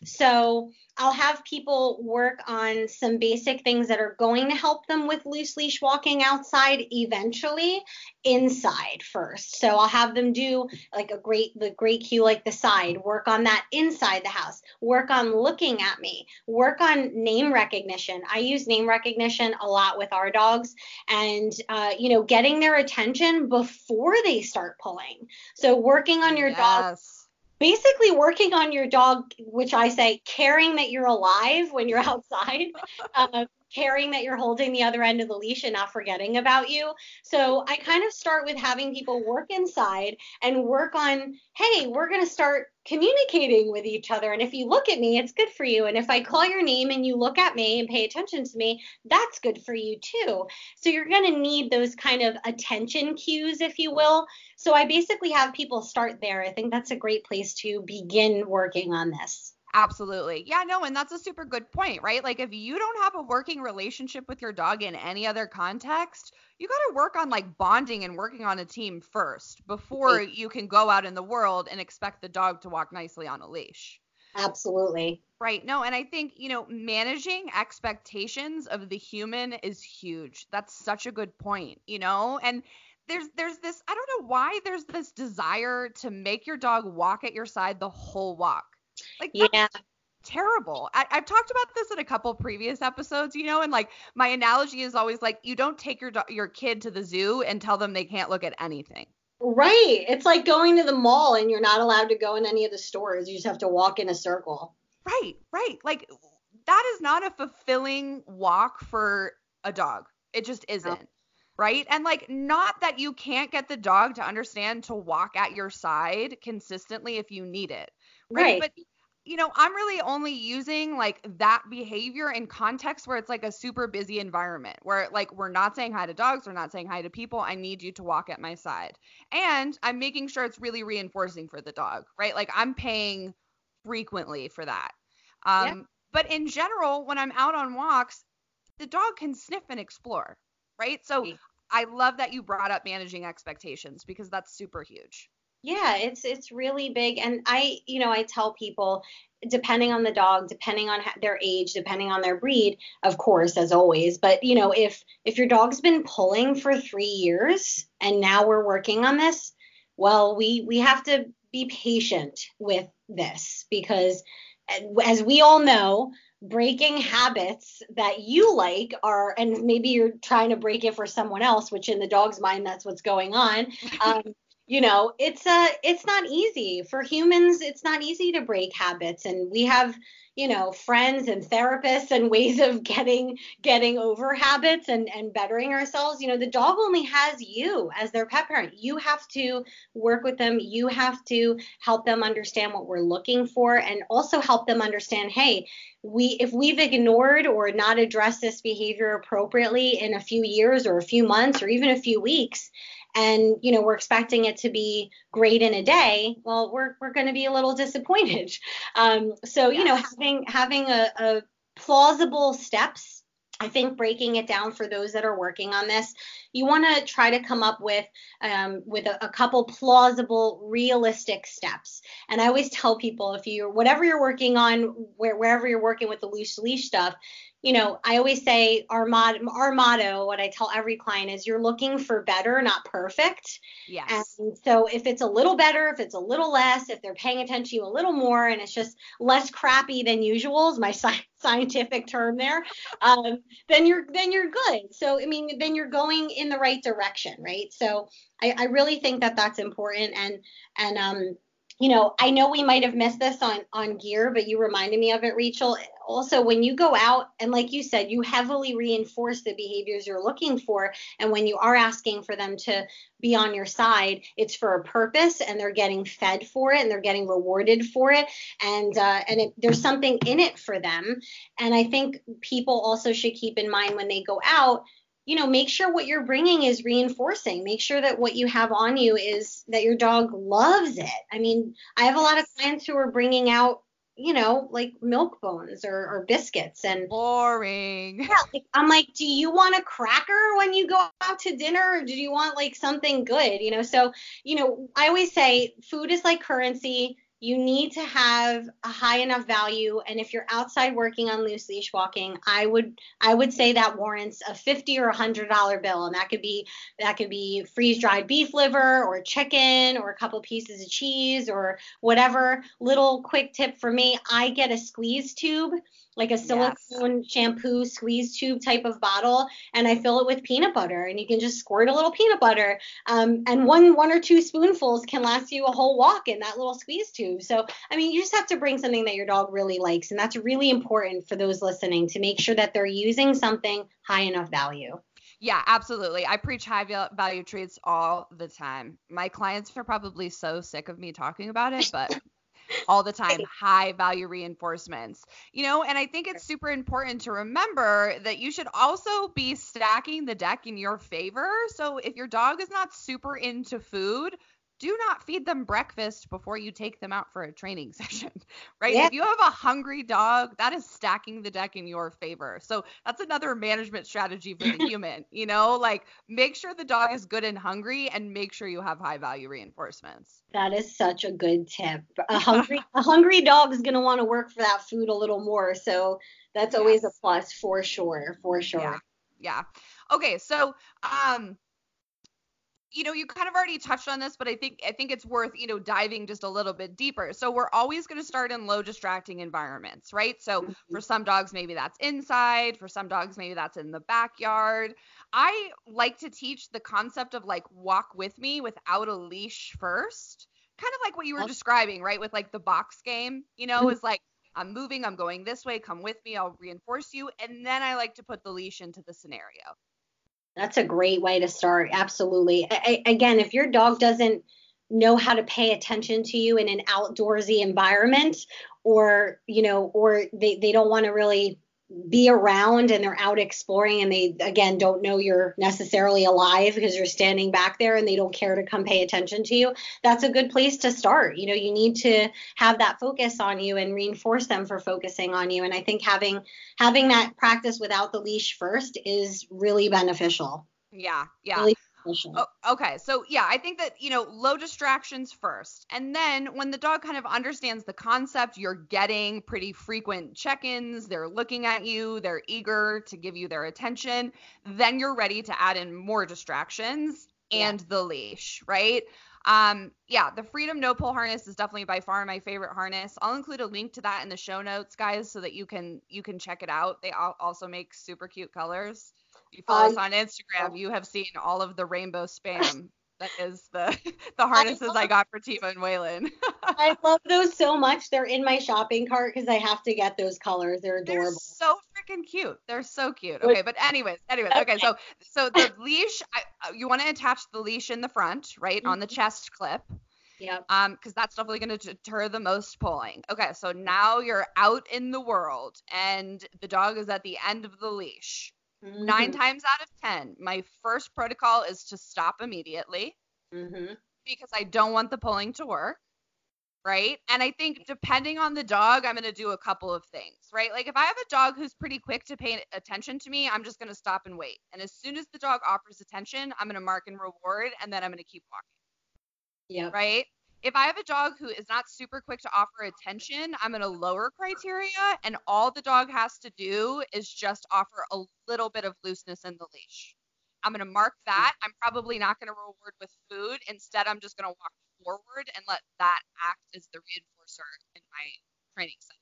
So I'll have people work on some basic things that are going to help them with loose leash walking outside, eventually inside first. So I'll have them do like the great cue, like the side, work on that inside the house, work on looking at me, work on name recognition. I use name recognition a lot with our dogs, and, you know, getting their attention before they start pulling. So working on your dog. Basically working on your dog, which I say, caring that you're alive when you're outside, caring that you're holding the other end of the leash and not forgetting about you. So I kind of start with having people work inside and work on, hey, we're going to start communicating with each other. And if you look at me, it's good for you. And if I call your name and you look at me and pay attention to me, that's good for you too. So you're going to need those kind of attention cues, if you will. So I basically have people start there. I think that's a great place to begin working on this. Absolutely. Yeah, no, and that's a super good point, right? Like if you don't have a working relationship with your dog in any other context, you got to work on like bonding and working on a team first before you can go out in the world and expect the dog to walk nicely on a leash. Absolutely. Right. No, and I think, you know, managing expectations of the human is huge. That's such a good point, you know, and there's this, I don't know why there's this desire to make your dog walk at your side the whole walk. Like, terrible. I've talked about this in a couple previous episodes, you know, and like my analogy is always like, you don't take your kid to the zoo and tell them they can't look at anything. Right. It's like going to the mall and you're not allowed to go in any of the stores. You just have to walk in a circle. Right. Like that is not a fulfilling walk for a dog. It just isn't. No. Right. And like, not that you can't get the dog to understand to walk at your side consistently if you need it. Right. But, you know, I'm really only using like that behavior in context where it's like a super busy environment where like we're not saying hi to dogs. We're not saying hi to people. I need you to walk at my side. And I'm making sure it's really reinforcing for the dog. Right. Like I'm paying frequently for that. But in general, when I'm out on walks, the dog can sniff and explore. Right. So I love that you brought up managing expectations because that's super huge. Yeah, it's really big. And I tell people, depending on the dog, depending on their age, depending on their breed, of course, as always. But, if your dog's been pulling for 3 years and now we're working on this, well, we have to be patient with this because, as we all know, breaking habits that you like are, and maybe you're trying to break it for someone else, which in the dog's mind, that's what's going on. It's not easy for humans. It's not easy to break habits. And we have, friends and therapists and ways of getting over habits and bettering ourselves. The dog only has you as their pet parent. You have to work with them. You have to help them understand what we're looking for and also help them understand, hey, if we've ignored or not addressed this behavior appropriately in a few years or a few months or even a few weeks, and, we're expecting it to be great in a day, well, we're going to be a little disappointed. Having a plausible steps, I think breaking it down for those that are working on this, you want to try to come up with a couple plausible, realistic steps. And I always tell people, whatever you're working on, wherever you're working with the loose leash stuff, I always say our motto, what I tell every client is you're looking for better, not perfect. Yes. And so if it's a little better, if it's a little less, if they're paying attention to you a little more, and it's just less crappy than usual is my scientific term there, then you're good. So, then you're going in the right direction, right? So I really think that that's important. I know we might have missed this on gear, but you reminded me of it, Rachel. Also, when you go out, and like you said, you heavily reinforce the behaviors you're looking for. And when you are asking for them to be on your side, it's for a purpose, and they're getting fed for it, and they're getting rewarded for it. And there's something in it for them. And I think people also should keep in mind when they go out, make sure what you're bringing is reinforcing. Make sure that what you have on you is that your dog loves it. I have a lot of clients who are bringing out, like milk bones or biscuits and boring. Yeah, I'm like, do you want a cracker when you go out to dinner? Or do you want like something good? So, I always say food is like currency. You need to have a high enough value, and if you're outside working on loose leash walking, I would say that warrants a $50 or $100 bill, and that could be freeze dried beef liver or chicken or a couple pieces of cheese or whatever. Little quick tip for me: I get a squeeze tube, like a silicone shampoo squeeze tube type of bottle, and I fill it with peanut butter, and you can just squirt a little peanut butter, and one or two spoonfuls can last you a whole walk in that little squeeze tube. So, you just have to bring something that your dog really likes. And that's really important for those listening to make sure that they're using something high enough value. Yeah, absolutely. I preach high value treats all the time. My clients are probably so sick of me talking about it, but all the time, high value reinforcements, and I think it's super important to remember that you should also be stacking the deck in your favor. So if your dog is not super into food, do not feed them breakfast before you take them out for a training session, right? Yeah. If you have a hungry dog, that is stacking the deck in your favor. So that's another management strategy for the human, make sure the dog is good and hungry and make sure you have high value reinforcements. That is such a good tip. A hungry dog is going to want to work for that food a little more. So that's always a plus for sure, Yeah. Okay. So, you kind of already touched on this, but I think it's worth, diving just a little bit deeper. So we're always going to start in low distracting environments, right? So for some dogs, maybe that's inside. For some dogs, maybe that's in the backyard. I like to teach the concept of like walk with me without a leash first, kind of like what you were describing, right? With like the box game, is like, I'm moving, I'm going this way, come with me, I'll reinforce you. And then I like to put the leash into the scenario. That's a great way to start. Absolutely. Again, if your dog doesn't know how to pay attention to you in an outdoorsy environment or, or they don't want to really be around and they're out exploring and they, again, don't know you're necessarily alive because you're standing back there and they don't care to come pay attention to you, that's a good place to start. You need to have that focus on you and reinforce them for focusing on you. And I think having that practice without the leash first is really beneficial. Yeah. Really efficient. Oh, okay. So yeah, I think that, low distractions first. And then when the dog kind of understands the concept, you're getting pretty frequent check-ins. They're looking at you. They're eager to give you their attention. Then you're ready to add in more distractions and the leash, right? The Freedom No Pull Harness is definitely by far my favorite harness. I'll include a link to that in the show notes, guys, so that you can check it out. They also make super cute colors. If you follow us on Instagram, you have seen all of the rainbow spam. That is the harnesses I got for Tiva and Waylon. I love those so much. They're in my shopping cart because I have to get those colors. They're adorable. They're so freaking cute. They're so cute. Okay, but anyways. Okay, so the leash, you want to attach the leash in the front, right, on the chest clip. Yeah. Because that's definitely going to deter the most pulling. Okay, so now you're out in the world, and the dog is at the end of the leash. 9 times out of 10, my first protocol is to stop immediately because I don't want the pulling to work, right? And I think depending on the dog, I'm going to do a couple of things, right? Like if I have a dog who's pretty quick to pay attention to me, I'm just going to stop and wait. And as soon as the dog offers attention, I'm going to mark and reward, and then I'm going to keep walking. Yeah. Right? If I have a dog who is not super quick to offer attention, I'm going to lower criteria, and all the dog has to do is just offer a little bit of looseness in the leash. I'm going to mark that. I'm probably not going to reward with food. Instead, I'm just going to walk forward and let that act as the reinforcer in my training session.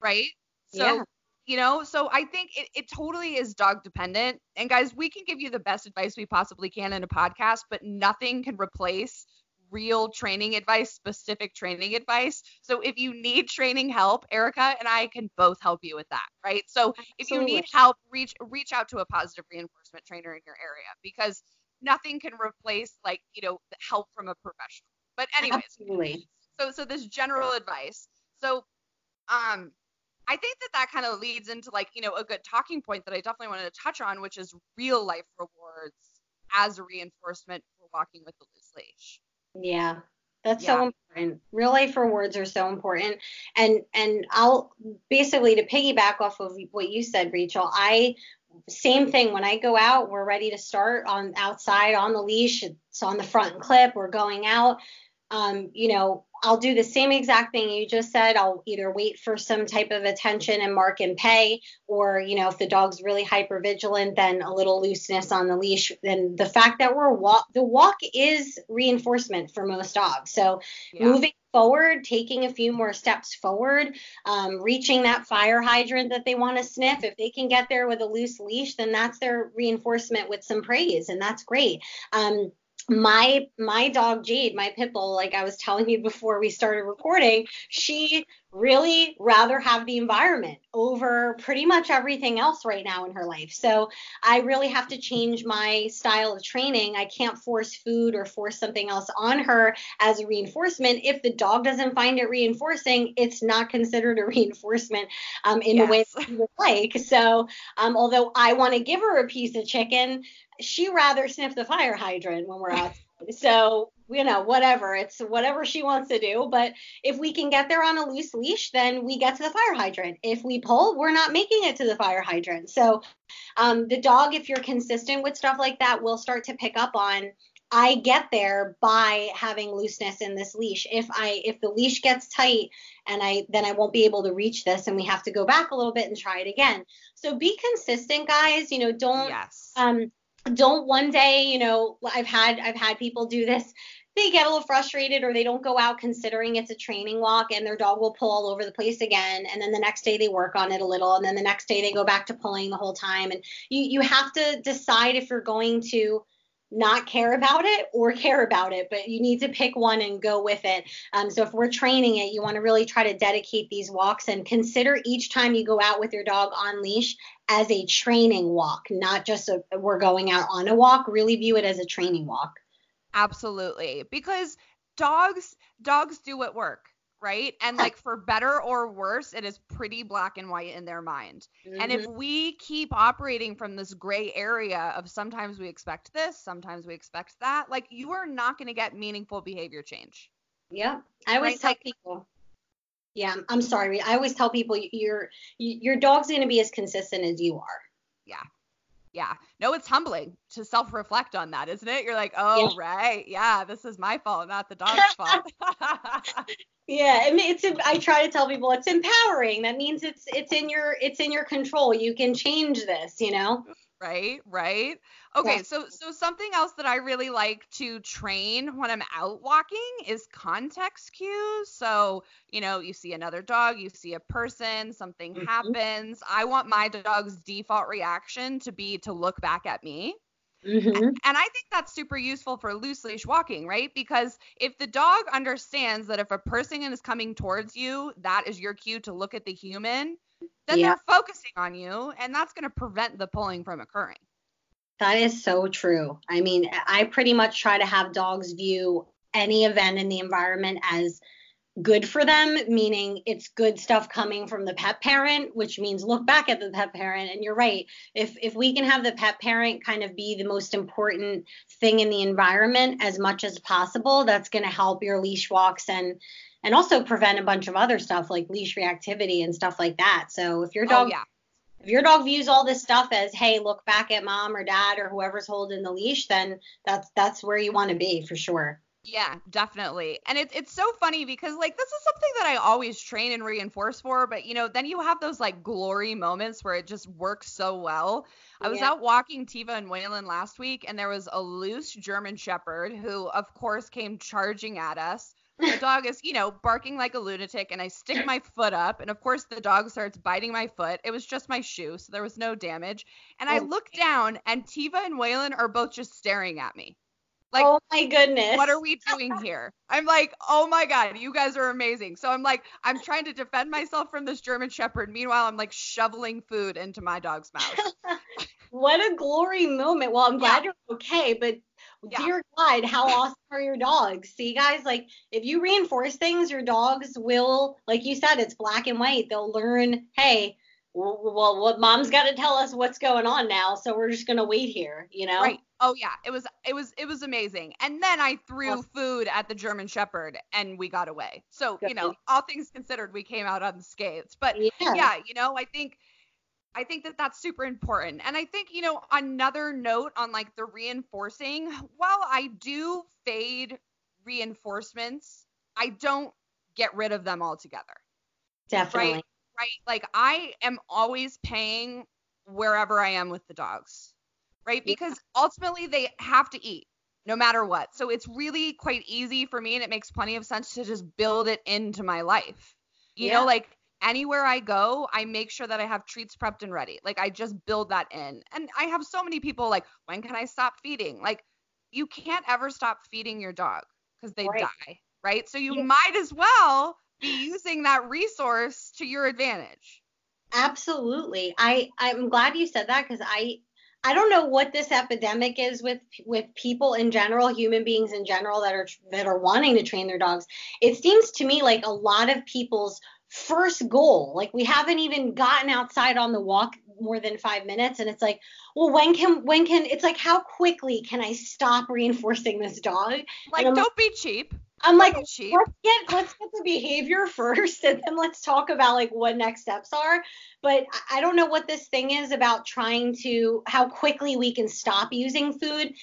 Right? So, so I think it totally is dog dependent. And guys, we can give you the best advice we possibly can in a podcast, but nothing can replace real training advice, specific training advice. So if you need training help, Erica and I can both help you with that, right? So if you need help, reach out to a positive reinforcement trainer in your area, because nothing can replace help from a professional. But anyways, absolutely. So this general advice. So I think that kind of leads into a good talking point that I definitely wanted to touch on, which is real life rewards as a reinforcement for walking with a loose leash. Yeah, that's so important. Real life rewards are so important. And I'll basically, to piggyback off of what you said, Rachel, same thing. When I go out, we're ready to start on outside on the leash. It's on the front clip. We're going out. I'll do the same exact thing you just said. I'll either wait for some type of attention and mark and pay, or, if the dog's really hypervigilant, then a little looseness on the leash. Then the fact that the walk is reinforcement for most dogs. So moving forward, taking a few more steps forward, reaching that fire hydrant that they want to sniff. If they can get there with a loose leash, then that's their reinforcement with some praise. And that's great. My dog Jade, my pit bull, like I was telling you before we started recording, she really rather have the environment over pretty much everything else right now in her life. So I really have to change my style of training. I can't force food or force something else on her as a reinforcement. If the dog doesn't find it reinforcing, it's not considered a reinforcement in a way that you would like. So although I want to give her a piece of chicken, she rather sniff the fire hydrant when we're out. So, whatever. It's whatever she wants to do. But if we can get there on a loose leash, then we get to the fire hydrant. If we pull, we're not making it to the fire hydrant. So the dog, if you're consistent with stuff like that, will start to pick up on, I get there by having looseness in this leash. If the leash gets tight, then I won't be able to reach this, and we have to go back a little bit and try it again. So be consistent, guys. Don't one day, I've had people do this. They get a little frustrated, or they don't go out considering it's a training walk, and their dog will pull all over the place again. And then the next day they work on it a little. And then the next day they go back to pulling the whole time. And you have to decide if you're going to not care about it or care about it, but you need to pick one and go with it. So if we're training it, you want to really try to dedicate these walks and consider each time you go out with your dog on leash as a training walk, not just we're going out on a walk. Really view it as a training walk. Absolutely. Because dogs do at work, right? And for better or worse, it is pretty black and white in their mind. And if we keep operating from this gray area of sometimes we expect this, sometimes we expect that, you are not going to get meaningful behavior change. Yeah. I always tell people. Yeah. I'm sorry. I always tell people your dog's going to be as consistent as you are. Yeah. Yeah. No, it's humbling to self-reflect on that, isn't it? You're like, oh, right. Yeah, this is my fault, not the dog's fault. Yeah. I mean, I try to tell people it's empowering. That means it's in your control. You can change this, you know? Right. Okay. Yeah. So something else that I really like to train when I'm out walking is context cues. So, you know, you see another dog, you see a person, something mm-hmm. happens. I want my dog's default reaction to be to look back at me. Mm-hmm. And I think that's super useful for loose leash walking, right? Because if the dog understands that if a person is coming towards you, that is your cue to look at the human, then they're focusing on you, and that's going to prevent the pulling from occurring. That is so true. I mean, I pretty much try to have dogs view any event in the environment as good for them, meaning it's good stuff coming from the pet parent, which means look back at the pet parent. And you're right. If we can have the pet parent kind of be the most important thing in the environment as much as possible, that's going to help your leash walks and also prevent a bunch of other stuff like leash reactivity and stuff like that. So if your dog views all this stuff as, hey, look back at mom or dad or whoever's holding the leash, then that's where you want to be for sure. Yeah, definitely. And it's so funny because like this is something that I always train and reinforce for. But, you know, then you have those like glory moments where it just works so well. I was out walking Tiva and Waylon last week, and there was a loose German Shepherd who, of course, came charging at us. The dog is, you know, barking like a lunatic, and I stick my foot up, and of course the dog starts biting my foot. It was just my shoe, so there was no damage. And I look down, and Tiva and Waylon are both just staring at me. Like, oh my goodness, what are we doing here? I'm like, oh my God, you guys are amazing. So I'm like, I'm trying to defend myself from this German Shepherd. Meanwhile, I'm like shoveling food into my dog's mouth. What a glory moment. Well, I'm glad you're okay, but dear God, how awesome are your dogs? See, guys, like if you reinforce things, your dogs will, like you said, it's black and white. They'll learn, hey, well, what mom's got to tell us what's going on now, so we're just gonna wait here, you know? Right. Oh yeah, it was amazing. And then I threw food at the German Shepherd, and we got away. So you know, all things considered, we came out unscathed. But yeah, you know, I think that that's super important. And I think, you know, another note on like the reinforcing, while I do fade reinforcements, I don't get rid of them altogether. Definitely. Right? Like I am always paying wherever I am with the dogs, right? Because ultimately they have to eat no matter what. So it's really quite easy for me, and it makes plenty of sense to just build it into my life. You know, like anywhere I go, I make sure that I have treats prepped and ready. Like I just build that in. And I have so many people like, when can I stop feeding? Like you can't ever stop feeding your dog because they die, right? So you might as well be using that resource to your advantage. Absolutely. I'm glad you said that because I don't know what this epidemic is with people in general, human beings in general that are wanting to train their dogs. It seems to me like a lot of people's first goal, like we haven't even gotten outside on the walk more than 5 minutes, and it's like, well, when can it's like, how quickly can I stop reinforcing this dog? Like, don't be cheap. I'm like, let's get the behavior first, and then let's talk about like what next steps are. But I don't know what this thing is about trying to, how quickly we can stop using food.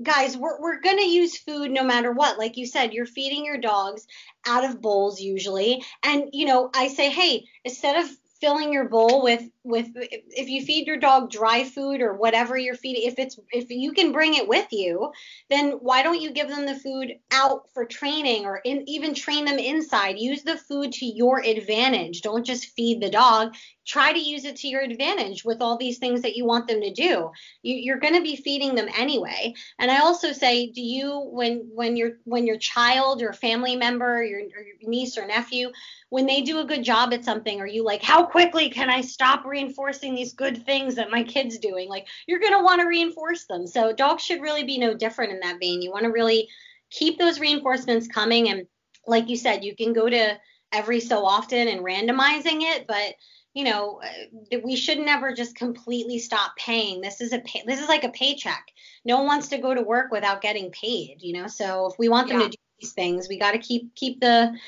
Guys, we're going to use food no matter what. Like you said, you're feeding your dogs out of bowls usually. And, you know, I say, hey, instead of filling your bowl with if you feed your dog dry food or whatever you're feeding, if you can bring it with you, then why don't you give them the food out for training or even train them inside? Use the food to your advantage. Don't just feed the dog. Try to use it to your advantage with all these things that you want them to do. You're going to be feeding them anyway. And I also say, do you, when your child or family member, your niece or nephew, when they do a good job at something, are you like, how quickly can I stop reinforcing these good things that my kid's doing? Like, you're going to want to reinforce them. So dogs should really be no different in that vein. You want to really keep those reinforcements coming. And like you said, you can go to every so often and randomizing it, but you know, we should never just completely stop paying. This is like a paycheck. No one wants to go to work without getting paid, you know? So if we want them to do these things, we got to keep the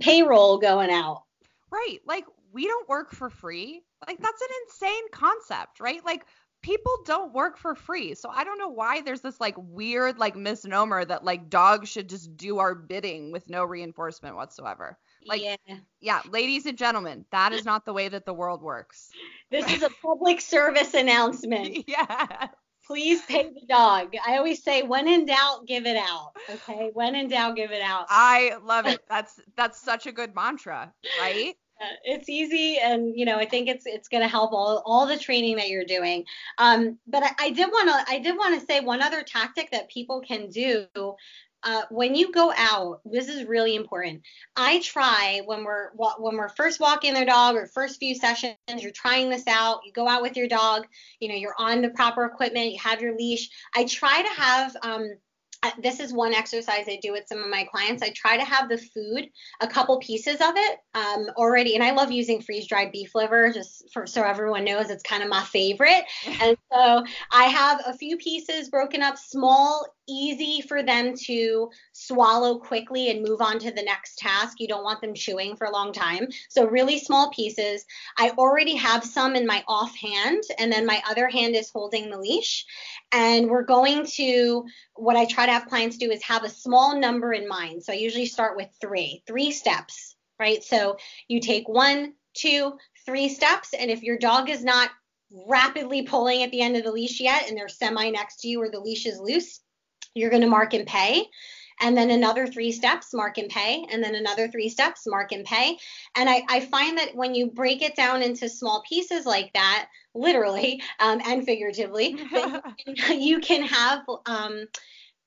payroll going out. Right. Like we don't work for free. Like that's an insane concept, right? Like people don't work for free. So I don't know why there's this like weird like misnomer that like dogs should just do our bidding with no reinforcement whatsoever. Like, yeah, ladies and gentlemen, that is not the way that the world works. This is a public service announcement. Yeah. Please pay the dog. I always say, when in doubt, give it out. Okay? When in doubt, give it out. I love it. That's such a good mantra, right? It's easy, and you know, I think it's going to help all the training that you're doing. But I did want to say one other tactic that people can do. When you go out, this is really important. I try when we're first walking their dog or first few sessions, you're trying this out. You go out with your dog, you know, you're on the proper equipment, you have your leash. I try to have this is one exercise I do with some of my clients. I try to have the food, a couple pieces of it already. And I love using freeze-dried beef liver, just so everyone knows it's kind of my favorite. And so I have a few pieces broken up, small, easy for them to swallow quickly and move on to the next task. You don't want them chewing for a long time. So really small pieces. I already have some in my offhand, and then my other hand is holding the leash. And we're going to, what I try to have clients do is have a small number in mind. So I usually start with three steps, right? So you take 1, 2, 3 steps. And if your dog is not rapidly pulling at the end of the leash yet, and they're semi next to you or the leash is loose, you're going to mark and pay, and then another 3 steps, mark and pay, and then another 3 steps, mark and pay. And I find that when you break it down into small pieces like that, literally and figuratively, you can have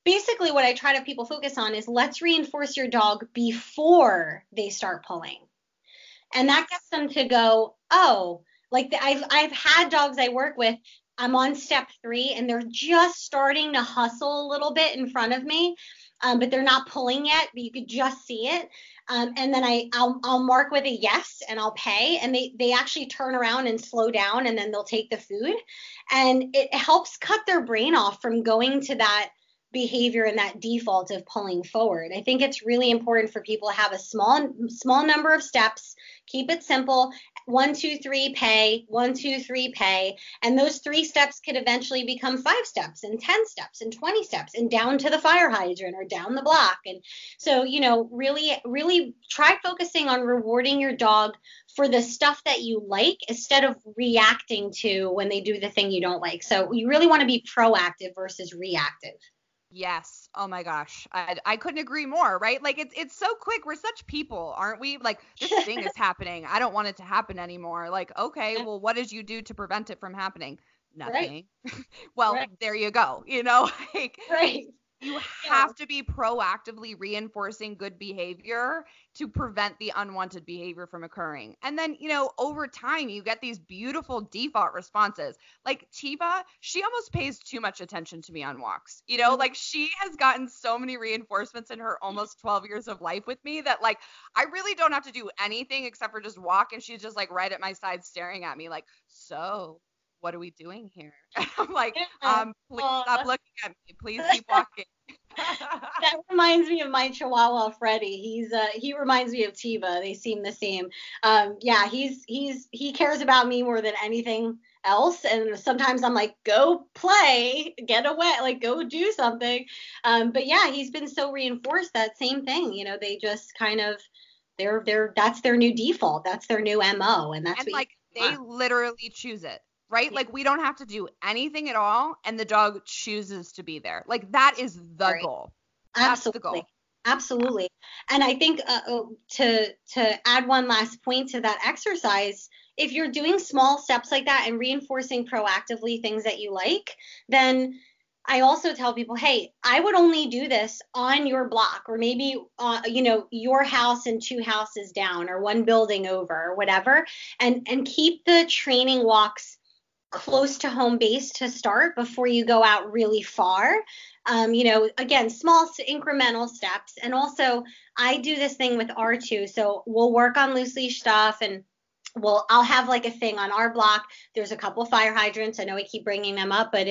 basically what I try to have people focus on is let's reinforce your dog before they start pulling. And that gets them to go, oh, like I've had dogs I work with, I'm on step 3 and they're just starting to hustle a little bit in front of me, but they're not pulling yet, but you could just see it. And then I'll mark with a yes and I'll pay. And they actually turn around and slow down and then they'll take the food. And it helps cut their brain off from going to that behavior and that default of pulling forward. I think it's really important for people to have a small number of steps, keep it simple, 1, 2, 3, pay, 1, 2, 3, pay. And those 3 steps could eventually become 5 steps and 10 steps and 20 steps and down to the fire hydrant or down the block. And so, you know, really, really try focusing on rewarding your dog for the stuff that you like instead of reacting to when they do the thing you don't like. So you really want to be proactive versus reactive. Yes. Oh my gosh. I couldn't agree more, right? Like it's so quick. We're such people, aren't we? Like this thing is happening. I don't want it to happen anymore. Like, okay, well, what did you do to prevent it from happening? Nothing. Right. Well, right. There you go. You know, like right. You have to be proactively reinforcing good behavior to prevent the unwanted behavior from occurring. And then, you know, over time, you get these beautiful default responses. Like Tiva, she almost pays too much attention to me on walks. You know, like she has gotten so many reinforcements in her almost 12 years of life with me that like, I really don't have to do anything except for just walk. And she's just like right at my side staring at me like, so what are we doing here? I'm like, please stop looking at me. Please keep walking. That reminds me of my Chihuahua, Freddie. He reminds me of Tiva. They seem the same. Yeah, he cares about me more than anything else. And sometimes I'm like, go play, get away, like go do something. But yeah, he's been so reinforced that same thing. You know, they just kind of, that's their new default. That's their new MO. And that's like, they literally choose it. Right? Like we don't have to do anything at all. And the dog chooses to be there. Like that is the goal. Absolutely. That's the goal. Absolutely. And I think to add one last point to that exercise, if you're doing small steps like that and reinforcing proactively things that you like, then I also tell people, hey, I would only do this on your block or maybe, you know, your house and 2 houses down or 1 building over or whatever, and keep the training walks close to home base to start before you go out really far. You know, again, small incremental steps. And also I do this thing with R2. So we'll work on loose leash stuff and I'll have like a thing on our block. There's a couple fire hydrants. I know I keep bringing them up, but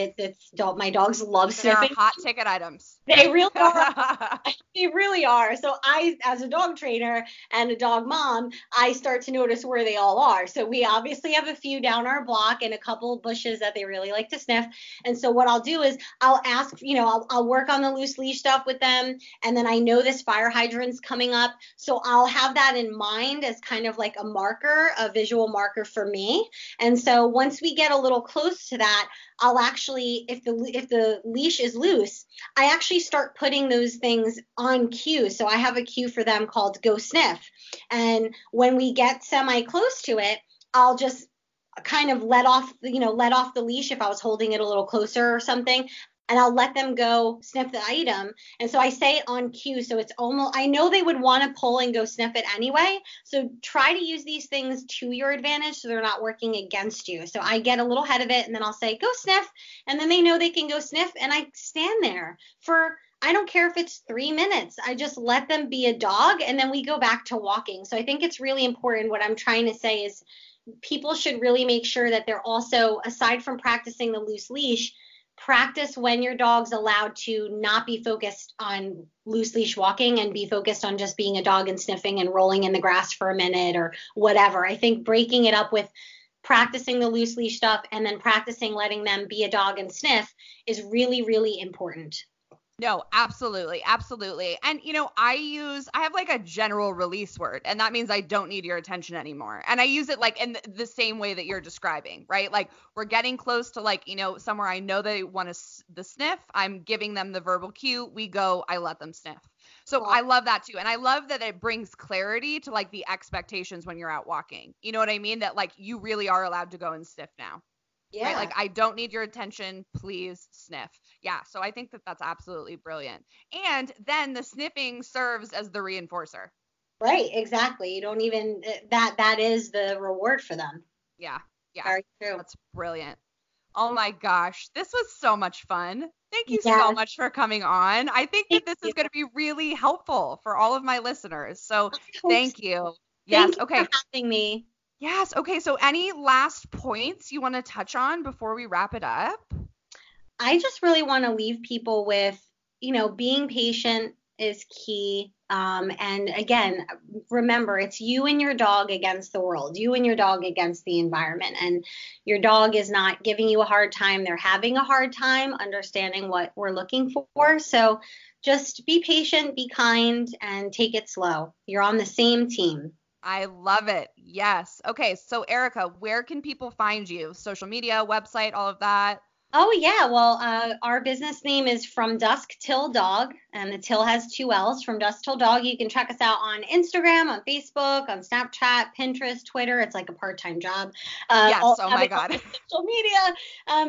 my dogs love sniffing. They're hot ticket items. They really are. They really are. So I, as a dog trainer and a dog mom, I start to notice where they all are. So we obviously have a few down our block and a couple bushes that they really like to sniff. And so what I'll do is I'll ask, you know, I'll work on the loose leash stuff with them. And then I know this fire hydrant's coming up. So I'll have that in mind as kind of like a marker, a visual marker for me. And so once we get a little close to that, I'll actually, if the leash is loose, I actually start putting those things on cue. So I have a cue for them called Go Sniff. And when we get semi close to it, I'll just kind of let off the leash if I was holding it a little closer or something. And I'll let them go sniff the item. And so I say it on cue. So it's almost, I know they would want to pull and go sniff it anyway. So try to use these things to your advantage so they're not working against you. So I get a little ahead of it and then I'll say, go sniff. And then they know they can go sniff. And I stand there for, I don't care if it's 3 minutes. I just let them be a dog. And then we go back to walking. So I think it's really important. What I'm trying to say is people should really make sure that they're also, aside from practicing the loose leash, practice when your dog's allowed to not be focused on loose leash walking and be focused on just being a dog and sniffing and rolling in the grass for a minute or whatever. I think breaking it up with practicing the loose leash stuff and then practicing letting them be a dog and sniff is really, really important. No, absolutely. Absolutely. And, you know, I have like a general release word, and that means I don't need your attention anymore. And I use it like in the same way that you're describing, right? Like we're getting close to like, you know, somewhere I know they want the sniff. I'm giving them the verbal cue. We go, I let them sniff. So I love that too. And I love that it brings clarity to like the expectations when you're out walking. You know what I mean? That like, you really are allowed to go and sniff now. Yeah. Right? Like, I don't need your attention. Please sniff. Yeah. So I think that that's absolutely brilliant. And then the sniffing serves as the reinforcer. Right. Exactly. You don't even, that is the reward for them. Yeah. Yeah. Very true. That's brilliant. Oh my gosh. This was so much fun. Thank you so much for coming on. I think that this is going to be really helpful for all of my listeners. So thank you. Yes. Okay. Thank you for having me. Yes. Okay. So any last points you want to touch on before we wrap it up? I just really want to leave people with, you know, being patient is key. And again, remember, it's you and your dog against the world, you and your dog against the environment. And your dog is not giving you a hard time. They're having a hard time understanding what we're looking for. So just be patient, be kind, and take it slow. You're on the same team. I love it. Yes. Okay. So Erica, where can people find you? Social media, website, all of that? Oh yeah. Well, our business name is From Dusk Till Dog, and the till has 2 L's. From Dusk Till Dog. You can check us out on Instagram, on Facebook, on Snapchat, Pinterest, Twitter. It's like a part-time job. Yes. Oh my God. Social media.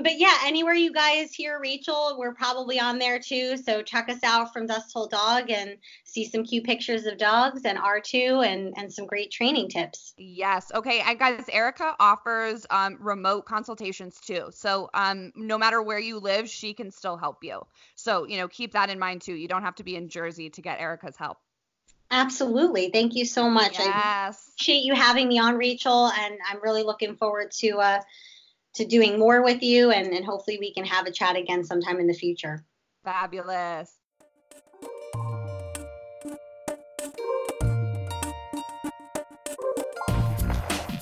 But yeah, anywhere you guys hear Rachel, we're probably on there too. So check us out, From Dusk Till Dog, and see some cute pictures of dogs and R2 and some great training tips. Yes. Okay. And guys, Erica offers remote consultations too. So no matter where you live, she can still help you. So, you know, keep that in mind too. You don't have to be in Jersey to get Erica's help. Absolutely. Thank you so much. Yes. I appreciate you having me on, Rachel. And I'm really looking forward to doing more with you. And hopefully we can have a chat again sometime in the future. Fabulous.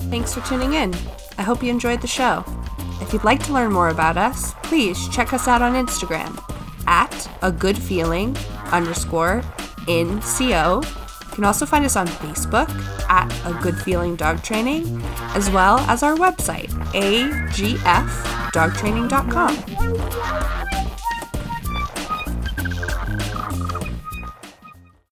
Thanks for tuning in. I hope you enjoyed the show. If you'd like to learn more about us, please check us out on Instagram @agoodfeeling_NCO. You can also find us on Facebook @agoodfeelingdogtraining, as well as our website, agfdogtraining.com.